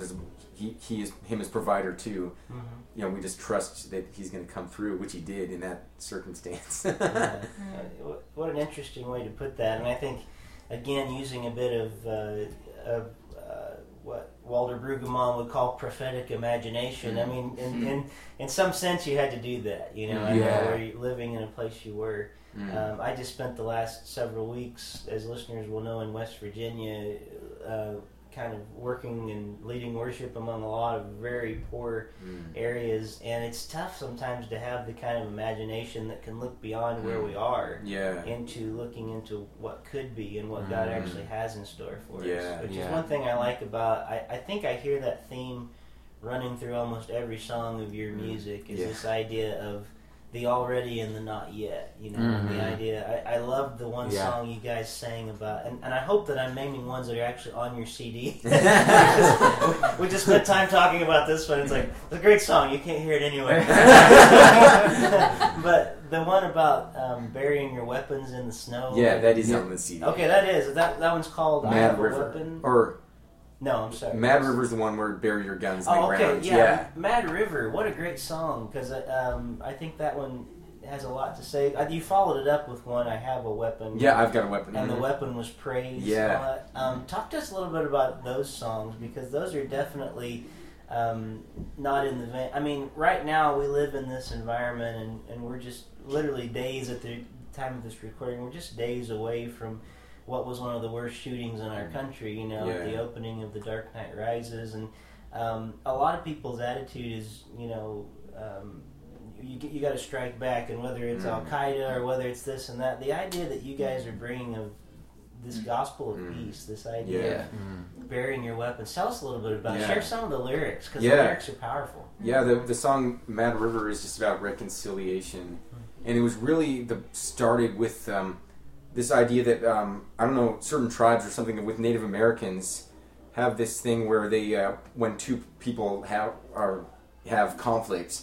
He He is Him as provider too. Mm-hmm. You know, we just trust that He's going to come through, which He did in that circumstance. Yeah. Yeah. What an interesting way to put that, and I think, again, using a bit of uh, of what Walter Brueggemann would call prophetic imagination. I mean, in, in, in some sense, you had to do that, you know, yeah. where you're living in a place you were. Mm. Um, I just spent the last several weeks, as listeners will know, in West Virginia, uh, kind of working and leading worship among a lot of very poor mm. areas, and it's tough sometimes to have the kind of imagination that can look beyond mm. where we are yeah. into looking into what could be and what mm. God actually has in store for yeah. us, which yeah. is one thing I like about, I, I think I hear that theme running through almost every song of your music, is yeah. this idea of the already and the not yet, you know, mm-hmm. the idea. I, I love the one yeah. song you guys sang about, and, and I hope that I'm naming ones that are actually on your C D. we, just, we just spent time talking about this one. It's like, it's a great song, you can't hear it anyway. But the one about um, burying your weapons in the snow. Yeah, that is yeah. on the C D. Okay, that is. That that one's called Mad I Have River. A Weapon. Or... No, I'm sorry. Mad River's the one where bury your guns in the ground. Oh, okay, yeah. yeah. Mad River, what a great song, because um, I think that one has a lot to say. You followed it up with one, I Have a Weapon. Yeah, I've Got a Weapon. And mm-hmm. the weapon was praise. Yeah. Uh, um, talk to us a little bit about those songs, because those are definitely um, not in the vein. I mean, right now we live in this environment, and, and we're just literally days at the time of this recording, we're just days away from what was one of the worst shootings in our country, you know, yeah. the opening of The Dark Knight Rises, and um, a lot of people's attitude is, you know, um, you you got to strike back, and whether it's mm. Al-Qaeda or whether it's this and that, the idea that you guys are bringing of this gospel of mm. peace, this idea yeah. of mm. burying your weapons. Tell us a little bit about yeah. it. Share some of the lyrics, because yeah. the lyrics are powerful. Yeah, the, the song Mad River is just about reconciliation, and it was really the started with... Um, this idea that, um, I don't know, certain tribes or something with Native Americans have this thing where they, uh, when two people have are, have conflict,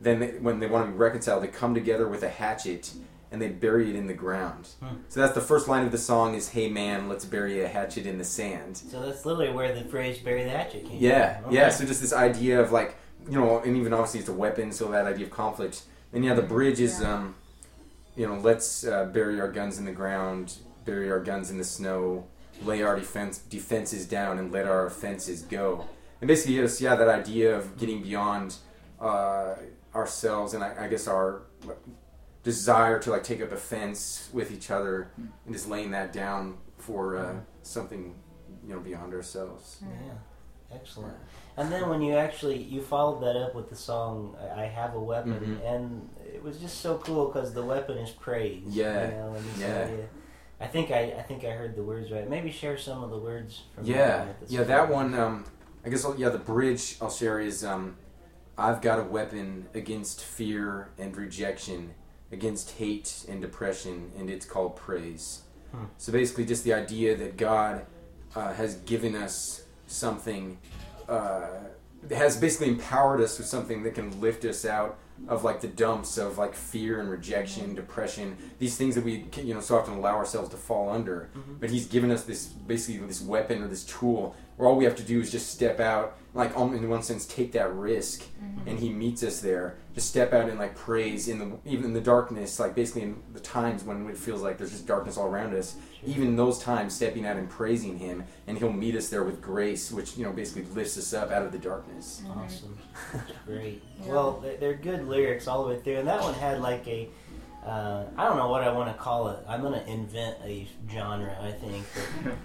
then they, when they want to be reconciled, they come together with a hatchet and they bury it in the ground. Hmm. So that's the first line of the song is, hey man, let's bury a hatchet in the sand. So that's literally where the phrase bury the hatchet came yeah, from. Okay. Yeah, so just this idea of like, you know, and even obviously it's a weapon, so that idea of conflict. And yeah, the bridge is... Yeah. Um, You know, let's uh, bury our guns in the ground, bury our guns in the snow, lay our defense defenses down, and let our offenses go. And basically, it's, yeah, that idea of getting beyond uh, ourselves and I, I guess our desire to like take up offense with each other and just laying that down for uh, something, you know, beyond ourselves. Yeah, excellent. Yeah. And then when you actually you followed that up with the song "I Have a Weapon," mm-hmm. and it was just so cool because the weapon is praise. Yeah, you know, and so, yeah. yeah. I think I, I think I heard the words right. Maybe share some of the words from yeah. that. Yeah, yeah, that one. Um, I guess I'll, yeah, the bridge I'll share is um, I've got a weapon against fear and rejection, against hate and depression, and it's called praise. Hmm. So basically, just the idea that God uh, has given us something, uh, has basically empowered us with something that can lift us out of like the dumps of like fear and rejection, depression, these things that we you know so often allow ourselves to fall under. Mm-hmm. But He's given us this basically this weapon or this tool where all we have to do is just step out, like in one sense take that risk, mm-hmm. and He meets us there. Just step out and like praise in the even in the darkness, like basically in the times when it feels like there's just darkness all around us. Sure. Even in those times, stepping out and praising Him, and He'll meet us there with grace, which you know basically lifts us up out of the darkness. Mm-hmm. Awesome, that's great. Yeah. Well, they're good lyrics all the way through, and that one had like a uh, I don't know what I want to call it. I'm going to invent a genre, I think.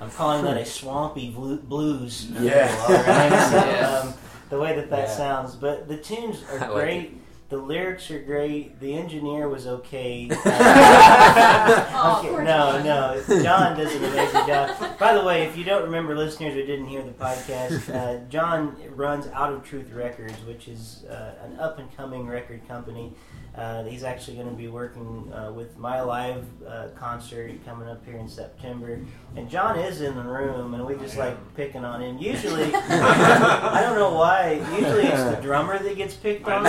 I'm calling that a swampy blues. Yeah. All right? So, um, the way that that yeah. sounds. But the tunes are like great. It. The lyrics are great. The engineer was okay. Uh, oh, okay. No, no. John does an amazing job. By the way, if you don't remember, listeners who didn't hear the podcast, uh, John runs Out of Truth Records, which is uh, an up-and-coming record company. Uh, he's actually going to be working uh, with my live uh, concert coming up here in September. And John is in the room, and we just like picking on him. Usually, I don't know why, usually it's the drummer that gets picked on.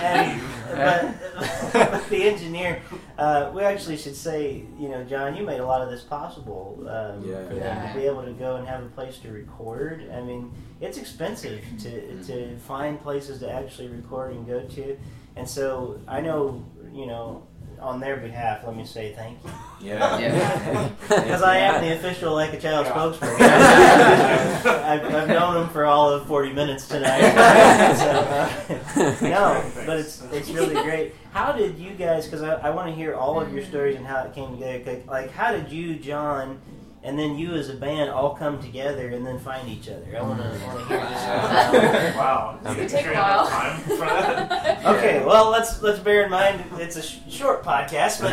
and, but, but the engineer, uh, we actually should say, you know, John, you made a lot of this possible. Um, yeah, for yeah. them to be able to go and have a place to record. I mean, it's expensive to to find places to actually record and go to. And so I know, you know, on their behalf, let me say thank you. Yeah. Because yeah. I am the official Like a Child yeah. spokesperson. I've, I've known him for all of forty minutes tonight. So, uh, no, but it's it's really great. How did you guys, because I, I want to hear all of your stories and how it came together. Like, how did you, John, and then you as a band all come together and then find each other? I want to hear this. Wow. It's going to take a while. Time for that? Okay, well, let's let's bear in mind it's a sh- short podcast. But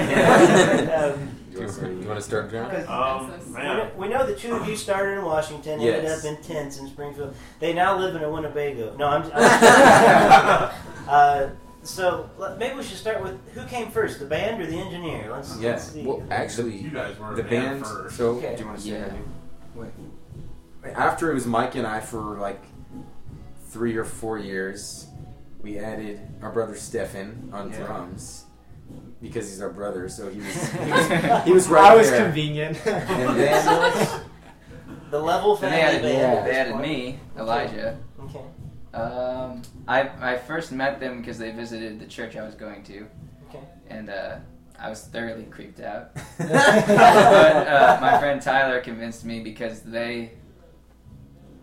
um, do you want to start, John? Um, man. We know the two of you started in Washington, yes. ended up in tents in Springfield. They now live in a Winnebago. No, I'm... I'm uh, so maybe we should start with who came first, the band or the engineer? Let's, yeah. let's see. Well, actually, you guys were the band. band first. So okay. do you want to say yeah. that? After it was Mike and I for like three or four years, we added our brother Stefan on yeah. drums because he's our brother. So he was he was, he was right. I was there. Convenient. And then the level family band. They added, they added me, Elijah. Okay. Um, I I first met them because they visited the church I was going to, okay. and uh, I was thoroughly creeped out. but uh, my friend Tyler convinced me because they,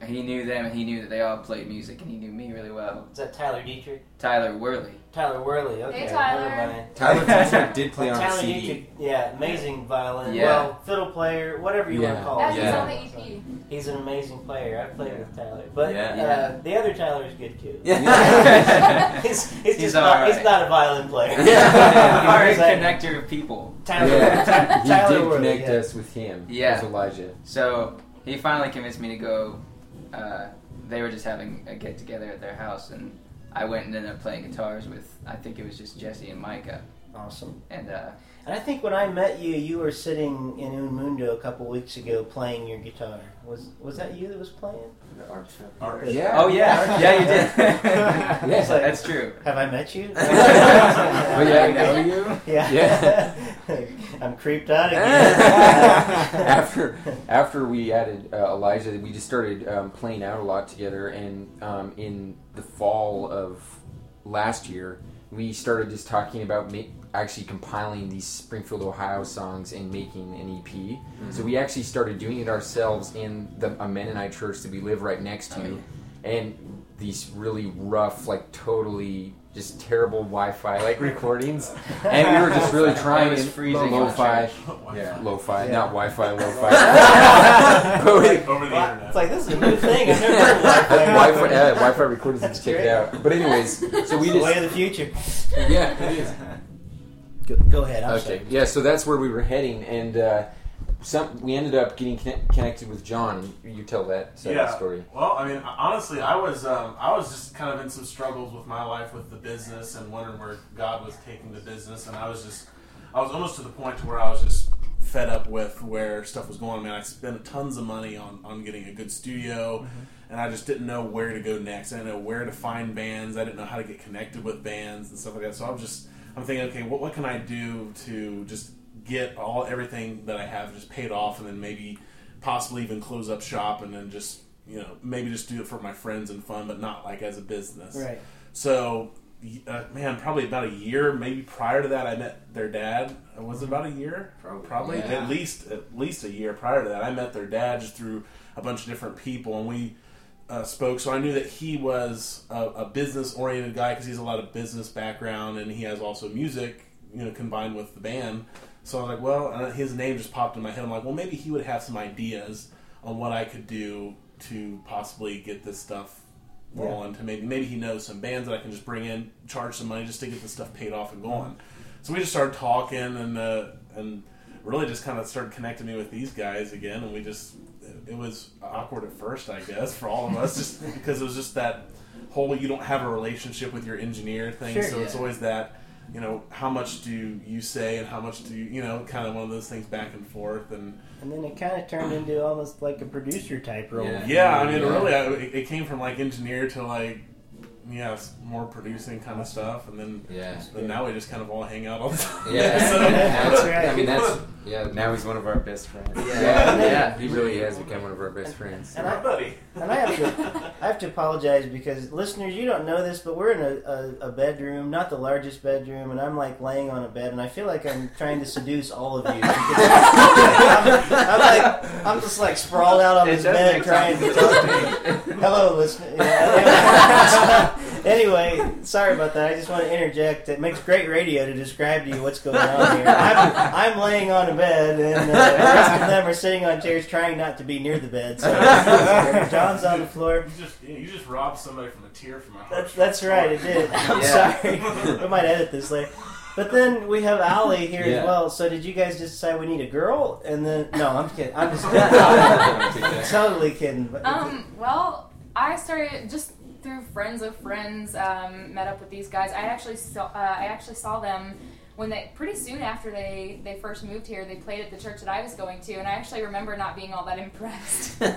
he knew them and he knew that they all played music and he knew me really well. Is that Tyler Dietrich? Tyler Worley. Tyler Worley. Okay. Hey Tyler. Tyler Dietrich did play on Tyler C D. Dietrich, yeah, amazing violin. Yeah. Well, fiddle player, whatever you yeah. want to call him. Yeah. He's on the E P. He's an amazing player. I played yeah. with Tyler, but yeah. uh, the other Tyler is good too. Yeah. he's, he's, he's, not, right. he's not a violin player. Yeah. He's a connector of people. Tyler. Yeah. He Tyler did Worley, connect yeah. us with him. Yeah, with Elijah. So he finally convinced me to go. Uh, they were just having a get together at their house, and I went and ended up playing guitars with. I think it was just Jesse and Micah. Awesome. And uh, and I think when I met you, you were sitting in Un Mundo a couple weeks ago playing your guitar. Was was that you that was playing? The Art Show. Art Show. Yeah. Oh yeah. Yeah, you did. Yes, like, that's true. Have I met you? Well, yeah, I know you. Yeah. yeah. I'm creeped out again. after after we added uh, Elijah, we just started um, playing out a lot together, and um, in the fall of last year, we started just talking about ma- actually compiling these Springfield, Ohio songs and making an E P. Mm-hmm. So we actually started doing it ourselves in the a Mennonite church that we live right next to, oh, yeah. and these really rough, like totally just terrible Wi-Fi like recordings, and we were just really trying to freezing lo-fi, yeah, lo-fi, yeah. not Wi-Fi, lo-fi. But we, over the internet. It's like this is a new thing. I've never heard of Wi-Fi. Wi-Fi, yeah, Wi-Fi recordings just take it out. But anyways, so we just the way of the future. Yeah, it is. Go, go ahead. I'm okay. Sorry. Yeah, so that's where we were heading, and uh, some we ended up getting connect, connected with John. You tell that side yeah. of the story. Well, I mean, honestly, I was um, I was just kind of in some struggles with my life with the business and wondering where God was taking the business, and I was just I was almost to the point to where I was just fed up with where stuff was going. I mean, I spent tons of money on, on getting a good studio, mm-hmm. and I just didn't know where to go next. I didn't know where to find bands. I didn't know how to get connected with bands and stuff like that. So I was just I'm thinking, okay, what what can I do to just get all everything that I have just paid off, and then maybe possibly even close up shop, and then just you know maybe just do it for my friends and fun, but not like as a business. Right. So, uh, man, probably about a year, maybe prior to that, I met their dad. It was about a year, probably, probably yeah. at least at least a year prior to that. I met their dad just through a bunch of different people, and we. Uh, spoke, so I knew that he was a, a business-oriented guy because he's a lot of business background, and he has also music, you know, combined with the band. So I was like, well, and his name just popped in my head. I'm like, well, maybe he would have some ideas on what I could do to possibly get this stuff rolling. Yeah. To maybe, maybe he knows some bands that I can just bring in, charge some money just to get this stuff paid off and going. Mm-hmm. So we just started talking, and uh, and really just kind of started connecting me with these guys again, and we just. It was awkward at first, I guess, for all of us, just because it was just that whole you don't have a relationship with your engineer thing. Sure, so yeah. It's always that, you know, how much do you say and how much do you, you know, kind of one of those things back and forth. And and then it kind of turned into almost like a producer type role. Yeah, yeah I mean, yeah. really, I, it came from like engineer to like, yeah, more producing kind of stuff. And then yeah. and now we just kind of all hang out all the time. Yeah, so, that's right. I mean, that's. Yeah, now he's one of our best friends. Yeah, yeah, yeah. He really has become one of our best friends. And, and, I, buddy. and I, have to, I have to apologize because, listeners, you don't know this, but we're in a, a, a bedroom, not the largest bedroom, and I'm, like, laying on a bed, and I feel like I'm trying to seduce all of you. Because I'm, I'm, like, I'm just, like, sprawled out on it this bed trying to talk to you. Hello, listeners. Yeah, anyway, sorry about that. I just want to interject. It makes great radio to describe to you what's going on here. I'm, I'm laying on a bed, and uh, the rest of them are sitting on chairs trying not to be near the bed. So John's on the floor. You just, you just robbed somebody from a tear from my heart. That's, that's right, it did. I'm yeah. sorry. We might edit this later. But then we have Allie here yeah. as well. So did you guys just decide we need a girl? And then no, I'm kidding. I'm just I'm totally kidding. Um. Well, I started just through friends of friends. Um, met up with these guys. I actually saw. Uh, I actually saw them. When they pretty soon after they, they first moved here, they played at the church that I was going to, and I actually remember not being all that impressed. I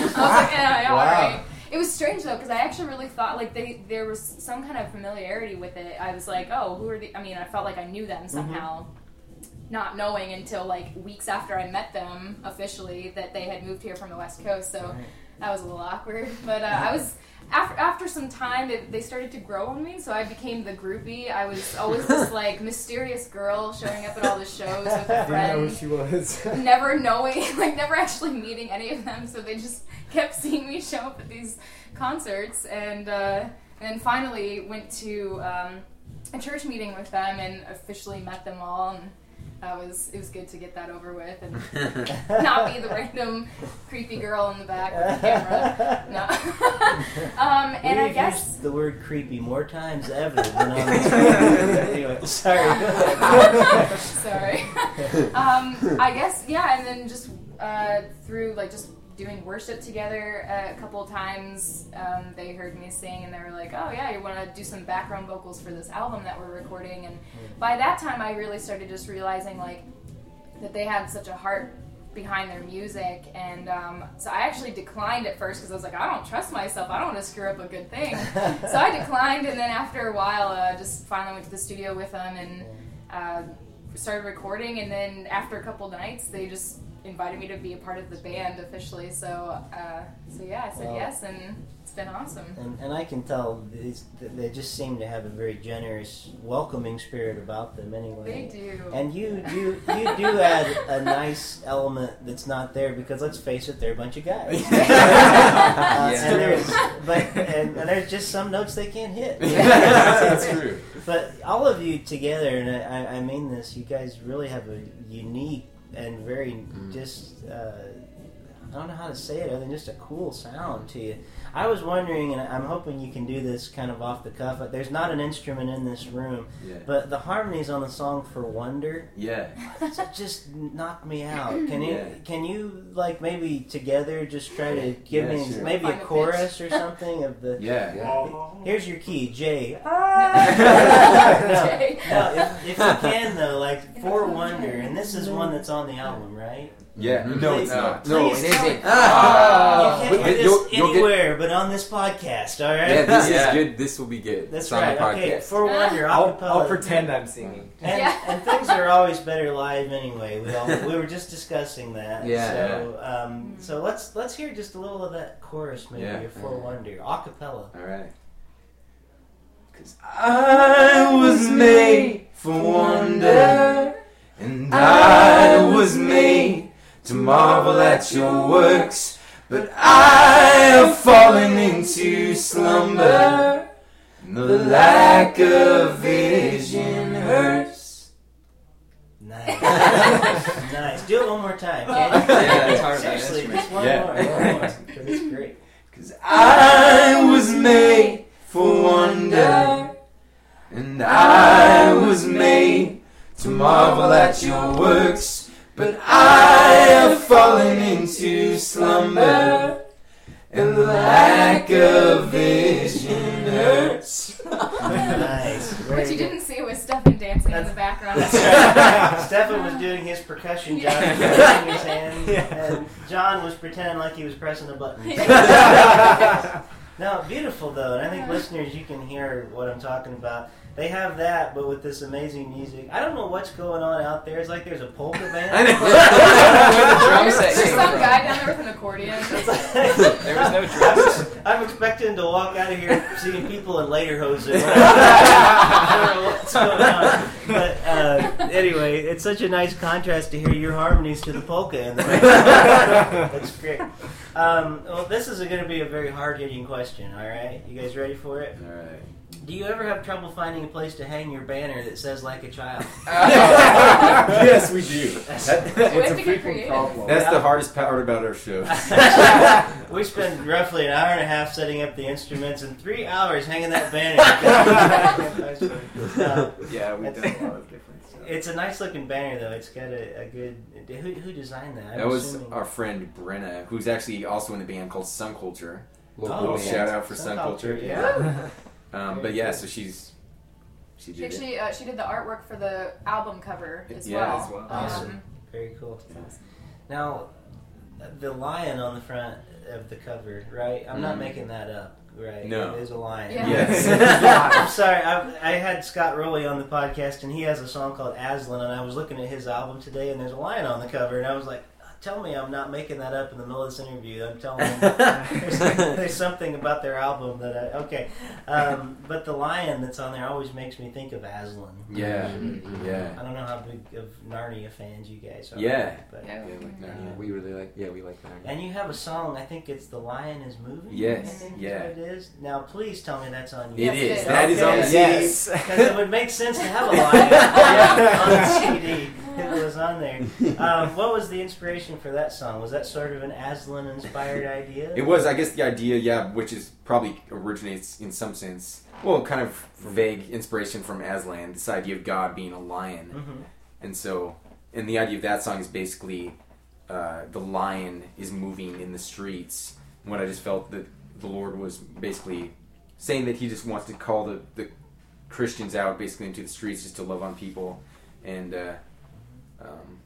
was like, yeah, yeah wow. all right. It was strange though, because I actually really thought like they there was some kind of familiarity with it. I was like, oh, who are the? I mean, I felt like I knew them somehow, mm-hmm. not knowing until like weeks after I met them officially that they had moved here from the West Coast. So right. that was a little awkward, but uh, I was. After, after some time, they, they started to grow on me, so I became the groupie. I was always this, like, mysterious girl showing up at all the shows with her friends. You know who she was. Never knowing, like, never actually meeting any of them, so they just kept seeing me show up at these concerts. And, uh, and then finally went to um, a church meeting with them and officially met them all. And that was, it was good to get that over with and not be the random creepy girl in the back with the camera. No. Um, and I guess the word creepy more times ever than on this anyway, sorry. sorry. Um, I guess, yeah, and then just uh, through, like, just doing worship together a couple of times, um, they heard me sing, and they were like, oh yeah, you want to do some background vocals for this album that we're recording, and by that time I really started just realizing, like, that they had such a heart behind their music, and um, so I actually declined at first, because I was like, I don't trust myself, I don't want to screw up a good thing, so I declined, and then after a while, uh, just finally went to the studio with them, and uh, started recording, and then after a couple nights, they just invited me to be a part of the band officially, so uh, so yeah, I said well, yes, and it's been awesome. And, and I can tell these, they just seem to have a very generous, welcoming spirit about them anyway. They do. And you you, you do add a nice element that's not there, because let's face it, they're a bunch of guys. uh, yeah. and, there's, but, and, and there's just some notes they can't hit. That's true. But all of you together, and I, I mean this, you guys really have a unique and very mm. just uh, I don't know how to say it other than just a cool sound to you. I was wondering, and I'm hoping you can do this kind of off the cuff, but there's not an instrument in this room, yeah. but the harmonies on the song for Wonder, yeah, just knocked me out. Can you yeah. can you like maybe together just try to give yeah, me sure. maybe Find a chorus a or something of the yeah, yeah. Here's your key, J. Ah! no, no, if, if you can though, like for Wonder, and this is one that's on the album, right? Yeah, mm-hmm. no, it's not. No, it isn't. Ah. You can't do this you'll, you'll anywhere get... but on this podcast, all right? Yeah, this yeah. is good. This will be good. That's it's right. On the okay, for Wonder, I'll, I'll pretend I'm singing. And, yeah. and things are always better live anyway. We all, we were just discussing that. Yeah. So, um, so let's let's hear just a little of that chorus, maybe, yeah. for right. Wonder, acapella. All right. Because I was made for wonder, and I was made to marvel at your works, but I have fallen into slumber, and the lack of vision hurts. Nice. Nice. Do it one more time. Yeah, yeah it's hard. Seriously, just one yeah. more. One more. Because it's great. Because I was made for wonder, and I was made to marvel at your works, but I have fallen into slumber, and the lack of vision hurts. Nice. What you didn't see was Stefan dancing That's in the background. Right. Stefan was doing his percussion job, yeah. in his hand, yeah. and John was pretending like he was pressing a button. Yeah. No, beautiful though, and I think yeah. listeners, you can hear what I'm talking about. They have that, but with this amazing music. I don't know what's going on out there. It's like there's a polka band. I know. There's, there's some guy down there with an accordion. Like, there was no drums. I'm expecting to walk out of here seeing people in later hoses. I don't know what's going on. But uh, anyway, it's such a nice contrast to hear your harmonies to the polka in the background. That's great. Um, well, this is going to be a very hard-hitting question, all right? You guys ready for it? All right. Do you ever have trouble finding a place to hang your banner that says "Like a Child"? Yes, we do. That's, that, that, it's a frequent problem. That's yeah. the hardest part about our show. We spend roughly an hour and a half setting up the instruments and three hours hanging that banner. uh, yeah, we've done a lot of different stuff. It's a nice-looking banner, though. It's got a, a good... Who, who designed that? I'm that was assuming. Our friend Brenna, who's actually also in a band called Sun Culture. Local oh, shout-out for Sun, Sun Culture. Culture. Yeah. Um, but yeah, so she's she did actually it. Uh, she did the artwork for the album cover as yeah, well. Yeah, as well. Awesome, um, very cool. Yeah. Now, the lion on the front of the cover, right? I'm mm. not making that up, right? No, it is a lion. Yeah. Yes, yeah, I'm sorry. I, I had Scott Rowley on the podcast, and he has a song called Aslan, and I was looking at his album today, and there's a lion on the cover, and I was like, tell me I'm not making that up in the middle of this interview. I'm telling you. There's, there's something about their album that I... Okay. Um, but the lion that's on there always makes me think of Aslan. Yeah. Mm-hmm. Yeah. I don't know how big of Narnia fans you guys are. Yeah. But, yeah, we like Narnia. Yeah. We really like... Yeah, we like Narnia. And you have a song, I think it's The Lion is Moving? Yes. I think yeah. That's what it is. Now, please tell me that's on you. It yes, is. That okay. is on the C D. Yes. Because it would make sense to have a lion yeah, on the C D. It was on there. Um, what was the inspiration for that song? Was that sort of an Aslan-inspired idea? It was, I guess, the idea, yeah, which is probably originates in some sense, well, kind of vague inspiration from Aslan, this idea of God being a lion. Mm-hmm. And so, and the idea of that song is basically uh, the lion is moving in the streets. And what I just felt that the Lord was basically saying that he just wants to call the, the Christians out basically into the streets just to love on people. And, uh, Um,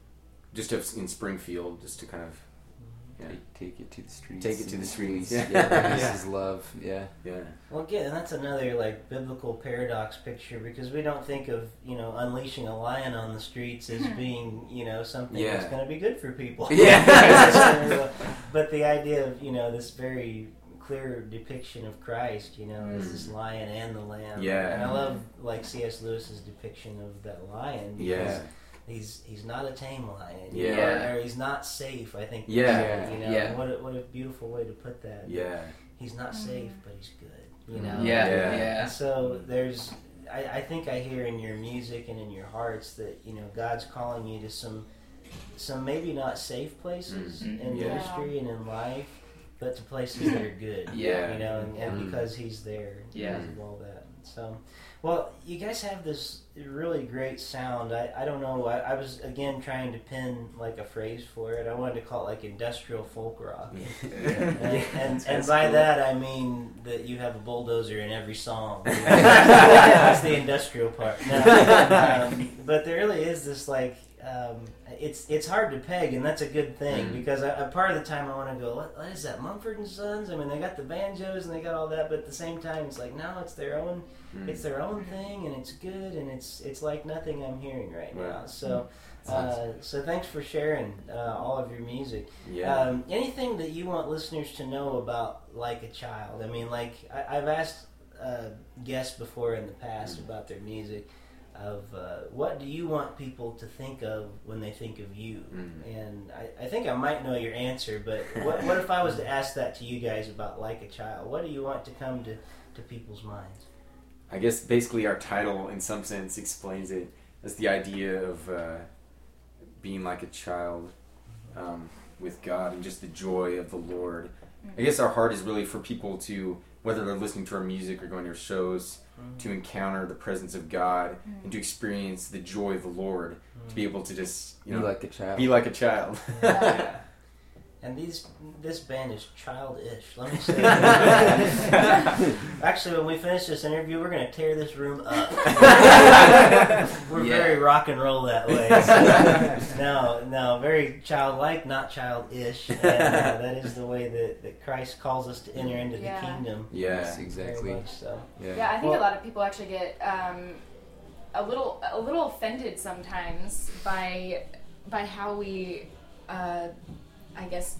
just to, in Springfield, just to kind of Yeah. Take, take it to the streets. Take it to the streets. Yeah. yeah. This is love. Yeah. Yeah. Well, again, that's another like biblical paradox picture, because we don't think of, you know, unleashing a lion on the streets as being, you know, something yeah. that's going to be good for people. Yeah. But the idea of, you know, this very clear depiction of Christ, you know, mm. as this lion and the lamb. Yeah. And I love like C S Lewis's depiction of that lion. Yeah. He's he's not a tame lion. Yeah. Or, or he's not safe, I think. Yeah. You know? Yeah. What a, what a beautiful way to put that. Yeah. He's not safe, but he's good. You know. Yeah. Yeah. yeah. So there's, I, I think I hear in your music and in your hearts that, you know, God's calling you to some, some maybe not safe places mm-hmm. in yeah. ministry and in life, but to places that are good. Yeah. You know, and, and mm. because He's there. Yeah. Because of all that. So. Well, you guys have this really great sound. I, I don't know. I, I was, again, trying to pin, like, a phrase for it. I wanted to call it, like, industrial folk rock. Yeah. And, and, and by cool. that, I mean that you have a bulldozer in every song. You know? That's the industrial part. No, um, but there really is this, like... Um, it's it's hard to peg, and that's a good thing, mm. because I, I, part of the time I want to go, what, what is that, Mumford and Sons? I mean, they got the banjos and they got all that, but at the same time, it's like, no, it's their own, mm. it's their own thing, and it's good, and it's it's like nothing I'm hearing right yeah. now. So, mm. uh, so thanks for sharing uh, all of your music. Yeah. Um, anything that you want listeners to know about Like a Child? I mean, like I, I've asked uh, guests before in the past mm. about their music. Of uh, what do you want people to think of when they think of you? Mm-hmm. And I, I think I might know your answer, but what, what if I was to ask that to you guys about Like a Child? What do you want to come to, to people's minds? I guess basically our title, in some sense, explains it as the idea of uh, being like a child um, with God and just the joy of the Lord. Mm-hmm. I guess our heart is really for people to, whether they're listening to our music or going to our shows, to encounter the presence of God mm. and to experience the joy of the Lord, mm. to be able to just, you know, be like a child. Be like a child. Yeah. And these, this band is childish. Let me say that. Actually, when we finish this interview, we're going to tear this room up. We're yeah. very rock and roll that way. So, no, no, very childlike, not childish. And, uh, that is the way that, that Christ calls us to enter into yeah. the kingdom. Yes, yeah, exactly. Very much so. Yeah. yeah, I think well, a lot of people actually get um, a little, a little offended sometimes by, by how we. Uh, I guess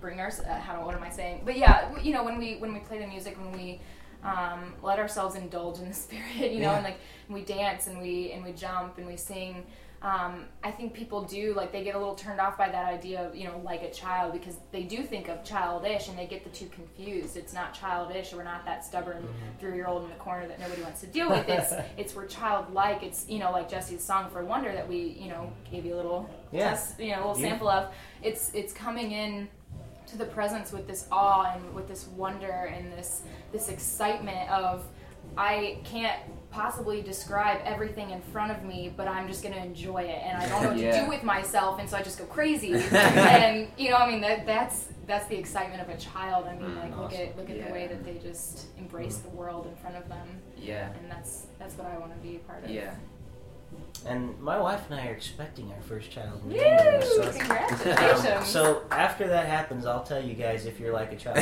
bring our uh, how what am I saying? But yeah, you know, when we when we play the music, when we um, let ourselves indulge in the spirit, you know, yeah. and like we dance and we and we jump and we sing. Um, I think people do like they get a little turned off by that idea of, you know, like a child, because they do think of childish and they get the two confused. It's not childish. We're not that stubborn mm-hmm. three-year-old in the corner that nobody wants to deal with. It's it's we're childlike. It's, you know, like Jesse's song "For Wonder" that we, you know, gave you a little yeah. test, you know, a little yeah. sample of. It's it's coming in to the presence with this awe and with this wonder and this this excitement of, I can't possibly describe everything in front of me, but I'm just going to enjoy it, and I don't know what yeah. to do with myself, and so I just go crazy. And, you know, I mean, that that's that's the excitement of a child. I mean, like, awesome. look at look at yeah. the way that they just embrace the world in front of them. Yeah. And that's that's what I want to be a part of. Yeah. And my wife and I are expecting our first child. Woo! So, congratulations. Um, so after that happens, I'll tell you guys if you're like a child.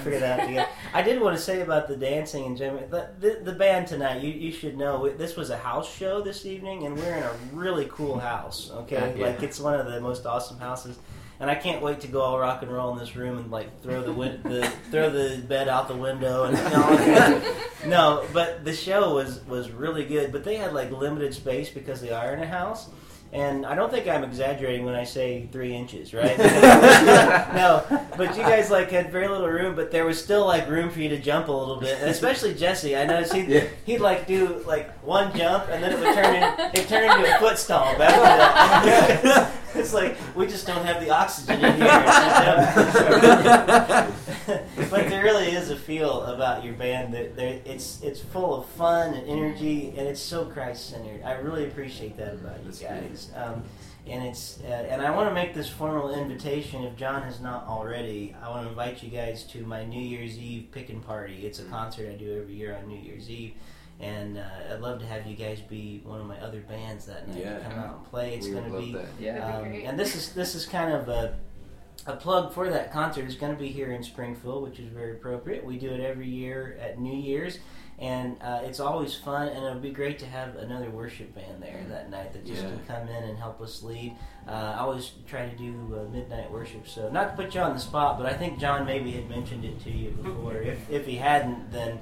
Figure that out together. I did want to say about the dancing and jamming, but the, the band tonight, you, you should know, this was a house show this evening, and we're in a really cool house, okay? Yeah. Like, it's one of the most awesome houses. And I can't wait to go all rock and roll in this room and like throw the, win- the throw the bed out the window and all that. No, but the show was, was really good. But they had like limited space because they are in a house. And I don't think I'm exaggerating when I say three inches, right? No, but you guys like had very little room, but there was still like room for you to jump a little bit. And especially Jesse, I noticed he'd, yeah. he'd like do like one jump, and then it would turn in, it turned into a foot stomp. It's like we just don't have the oxygen in here. You know? But there really is a feel about your band that there, it's it's full of fun and energy, and it's so Christ-centered. I really appreciate that about you guys. Um, and it's uh, and I want to make this formal invitation. If John has not already, I want to invite you guys to my New Year's Eve pickin' party. It's a concert I do every year on New Year's Eve. And uh, I'd love to have you guys be one of my other bands that night. Yeah, come out and play. It's going to be, yeah. um, and this is this is kind of a a plug for that concert. It's going to be here in Springfield, which is very appropriate. We do it every year at New Year's, and uh, it's always fun. And it'll be great to have another worship band there that night that just yeah. can come in and help us lead. Uh, I always try to do uh, midnight worship. So not to put you on the spot, but I think John maybe had mentioned it to you before. If if he hadn't, then.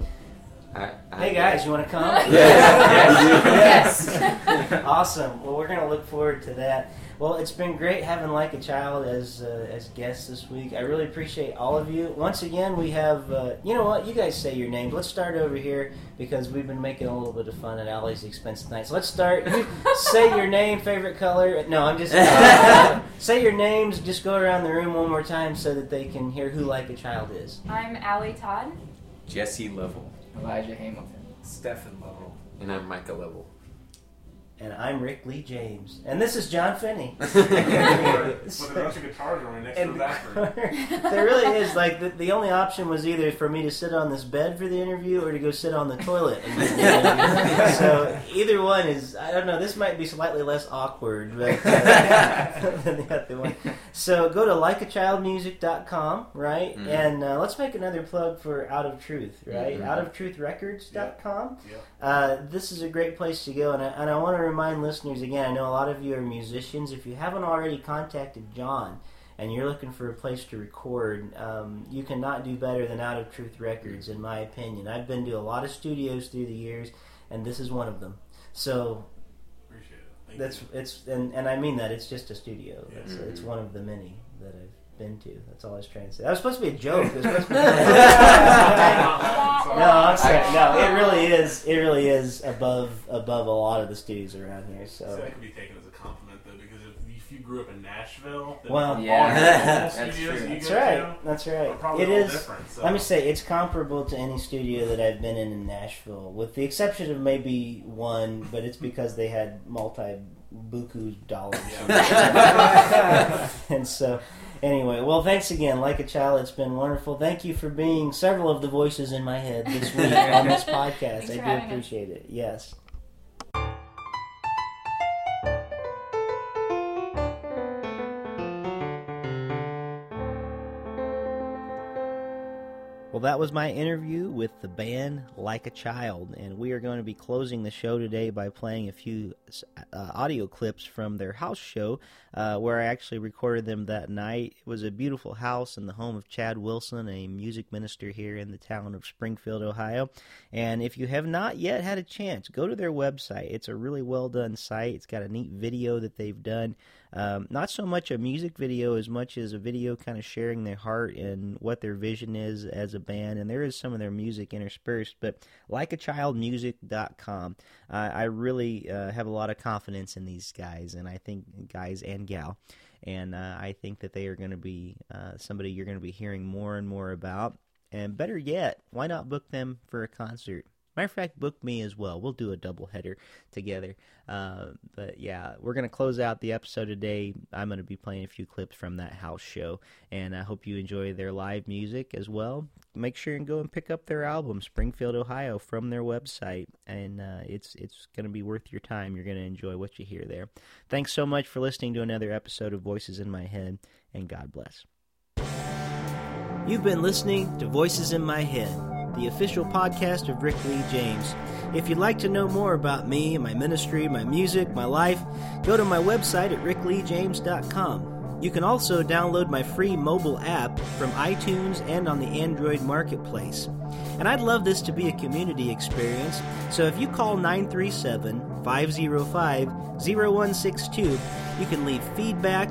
I, I, hey guys, you want to come? Yes. Yes. Awesome. Well, we're going to look forward to that. Well, it's been great having Like a Child as uh, as guests this week. I really appreciate all of you. Once again, we have, uh, you know what, you guys say your name. Let's start over here because we've been making a little bit of fun at Allie's expense tonight. So let's start. Say your name, favorite color. No, I'm just uh, say your names. Just go around the room one more time so that they can hear who Like a Child is. I'm Allie Todd. Jesse Lovell. Elijah Hamilton. Stephen Lovell. And I'm Micah Lovell. And I'm Rick Lee James. And this is John Finney. With a bunch of guitars running next and to the bathroom. There really is. Like, the, the only option was either for me to sit on this bed for the interview or to go sit on the toilet. And so either one is, I don't know, this might be slightly less awkward but, uh, than the other one. So go to like a child music dot com, right? Mm-hmm. And uh, let's make another plug for Out of Truth, right? Mm-hmm. out of truth records dot com. Yep. Yep. Uh, this is a great place to go, and I, and I want to remind listeners again, I know a lot of you are musicians. If you haven't already contacted John and you're looking for a place to record, um, you cannot do better than Out of Truth Records, in my opinion. I've been to a lot of studios through the years, and this is one of them. So... That's it's and, and I mean that it's just a studio. Yeah. It's, it's one of the many that I've been to. That's all I was trying to say. That was supposed to be a joke. It was supposed to be a joke. No, I'm sorry. No, it really is. It really is above above a lot of the studios around here. So, so that could be taken as a compliment though, because if, if you grew up in Nashville, then well, yeah, all that's studios true. You that's right. To, that's right. It is. So. Let me say it's comparable to any studio that I've been in in Nashville, with the exception of maybe one, but it's because they had multi. Buku dollars. And so, anyway, well, thanks again, Like a Child. It's been wonderful. Thank you for being several of the voices in my head this week on this podcast. Thanks I do appreciate it. it. Yes. Well, that was my interview with the band Like a Child, and we are going to be closing the show today by playing a few uh, audio clips from their house show, uh, where I actually recorded them that night. It was a beautiful house in the home of Chad Wilson, a music minister here in the town of Springfield, Ohio. And if you have not yet had a chance, go to their website. It's a really well-done site. It's got a neat video that they've done. Um, not so much a music video as much as a video kind of sharing their heart and what their vision is as a band, and there is some of their music interspersed, but like a child music dot com. Uh, I really uh, have a lot of confidence in these guys, and I think guys and gal, and uh, I think that they are going to be uh, somebody you're going to be hearing more and more about, and better yet, why not book them for a concert? Matter of fact, book me as well. We'll do a doubleheader together. Uh, but yeah, we're going to close out the episode today. I'm going to be playing a few clips from that house show, and I hope you enjoy their live music as well. Make sure and go and pick up their album, Springfield, Ohio, from their website, and uh, it's it's going to be worth your time. You're going to enjoy what you hear there. Thanks so much for listening to another episode of Voices in My Head, and God bless. You've been listening to Voices in My Head, the official podcast of Rick Lee James. If you'd like to know more about me, my ministry, my music, my life, go to my website at rick lee james dot com. You can also download my free mobile app from iTunes and on the Android Marketplace. And I'd love this to be a community experience, so if you call nine three seven, five oh five, oh one six two, you can leave feedback.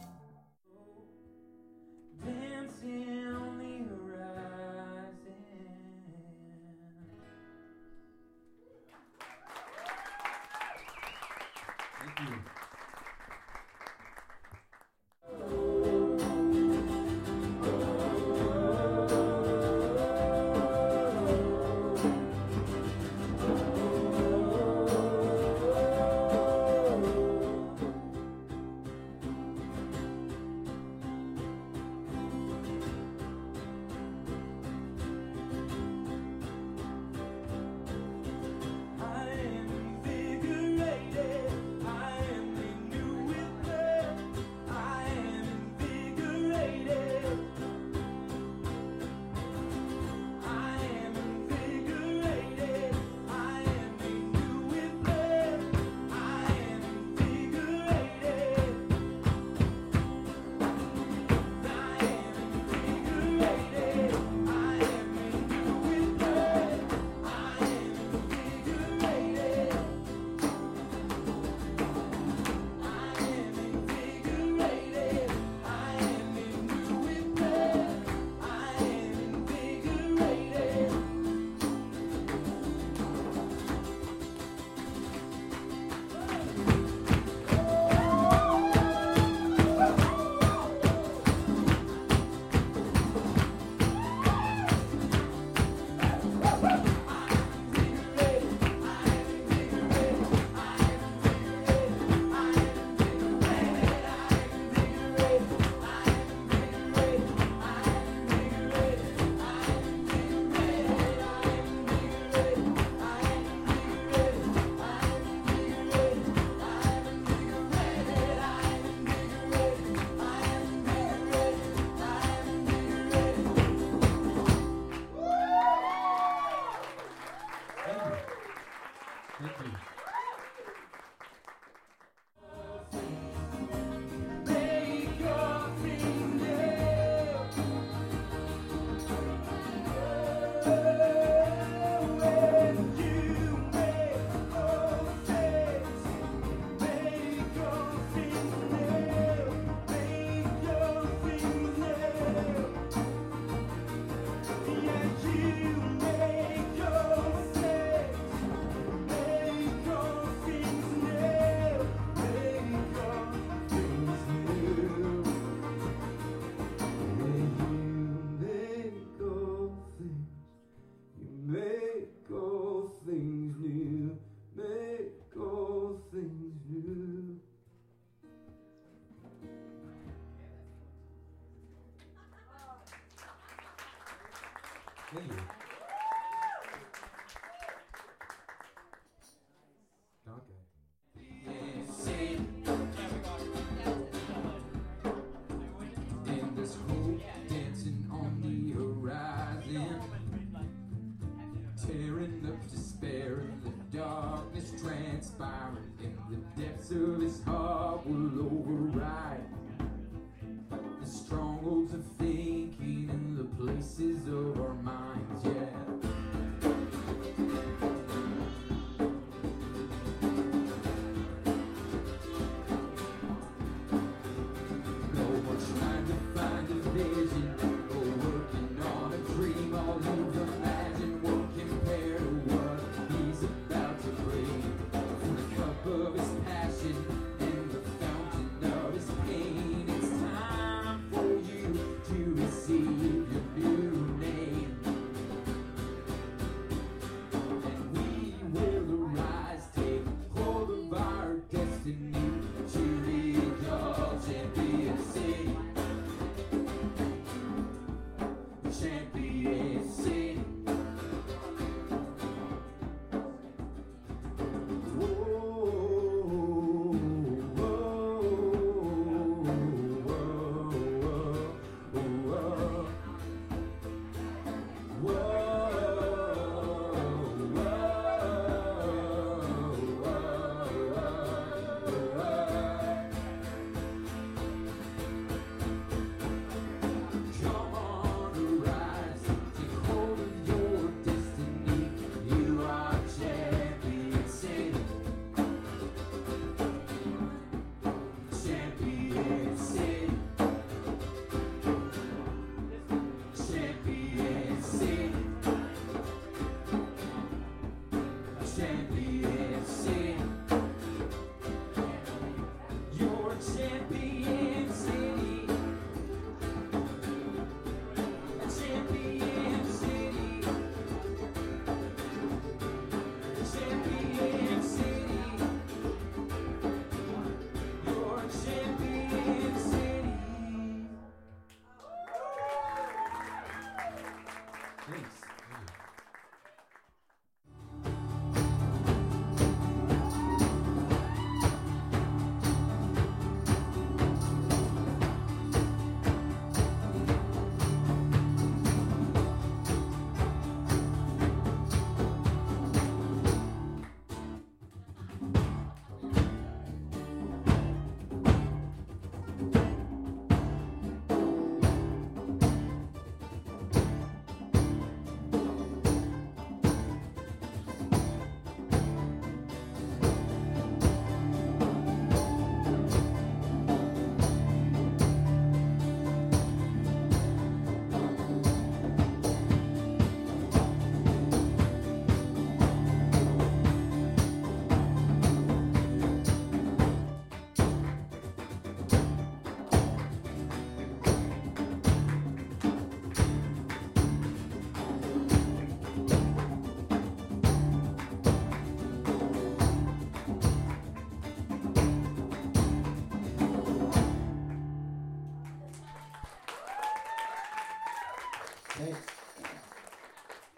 Thank you.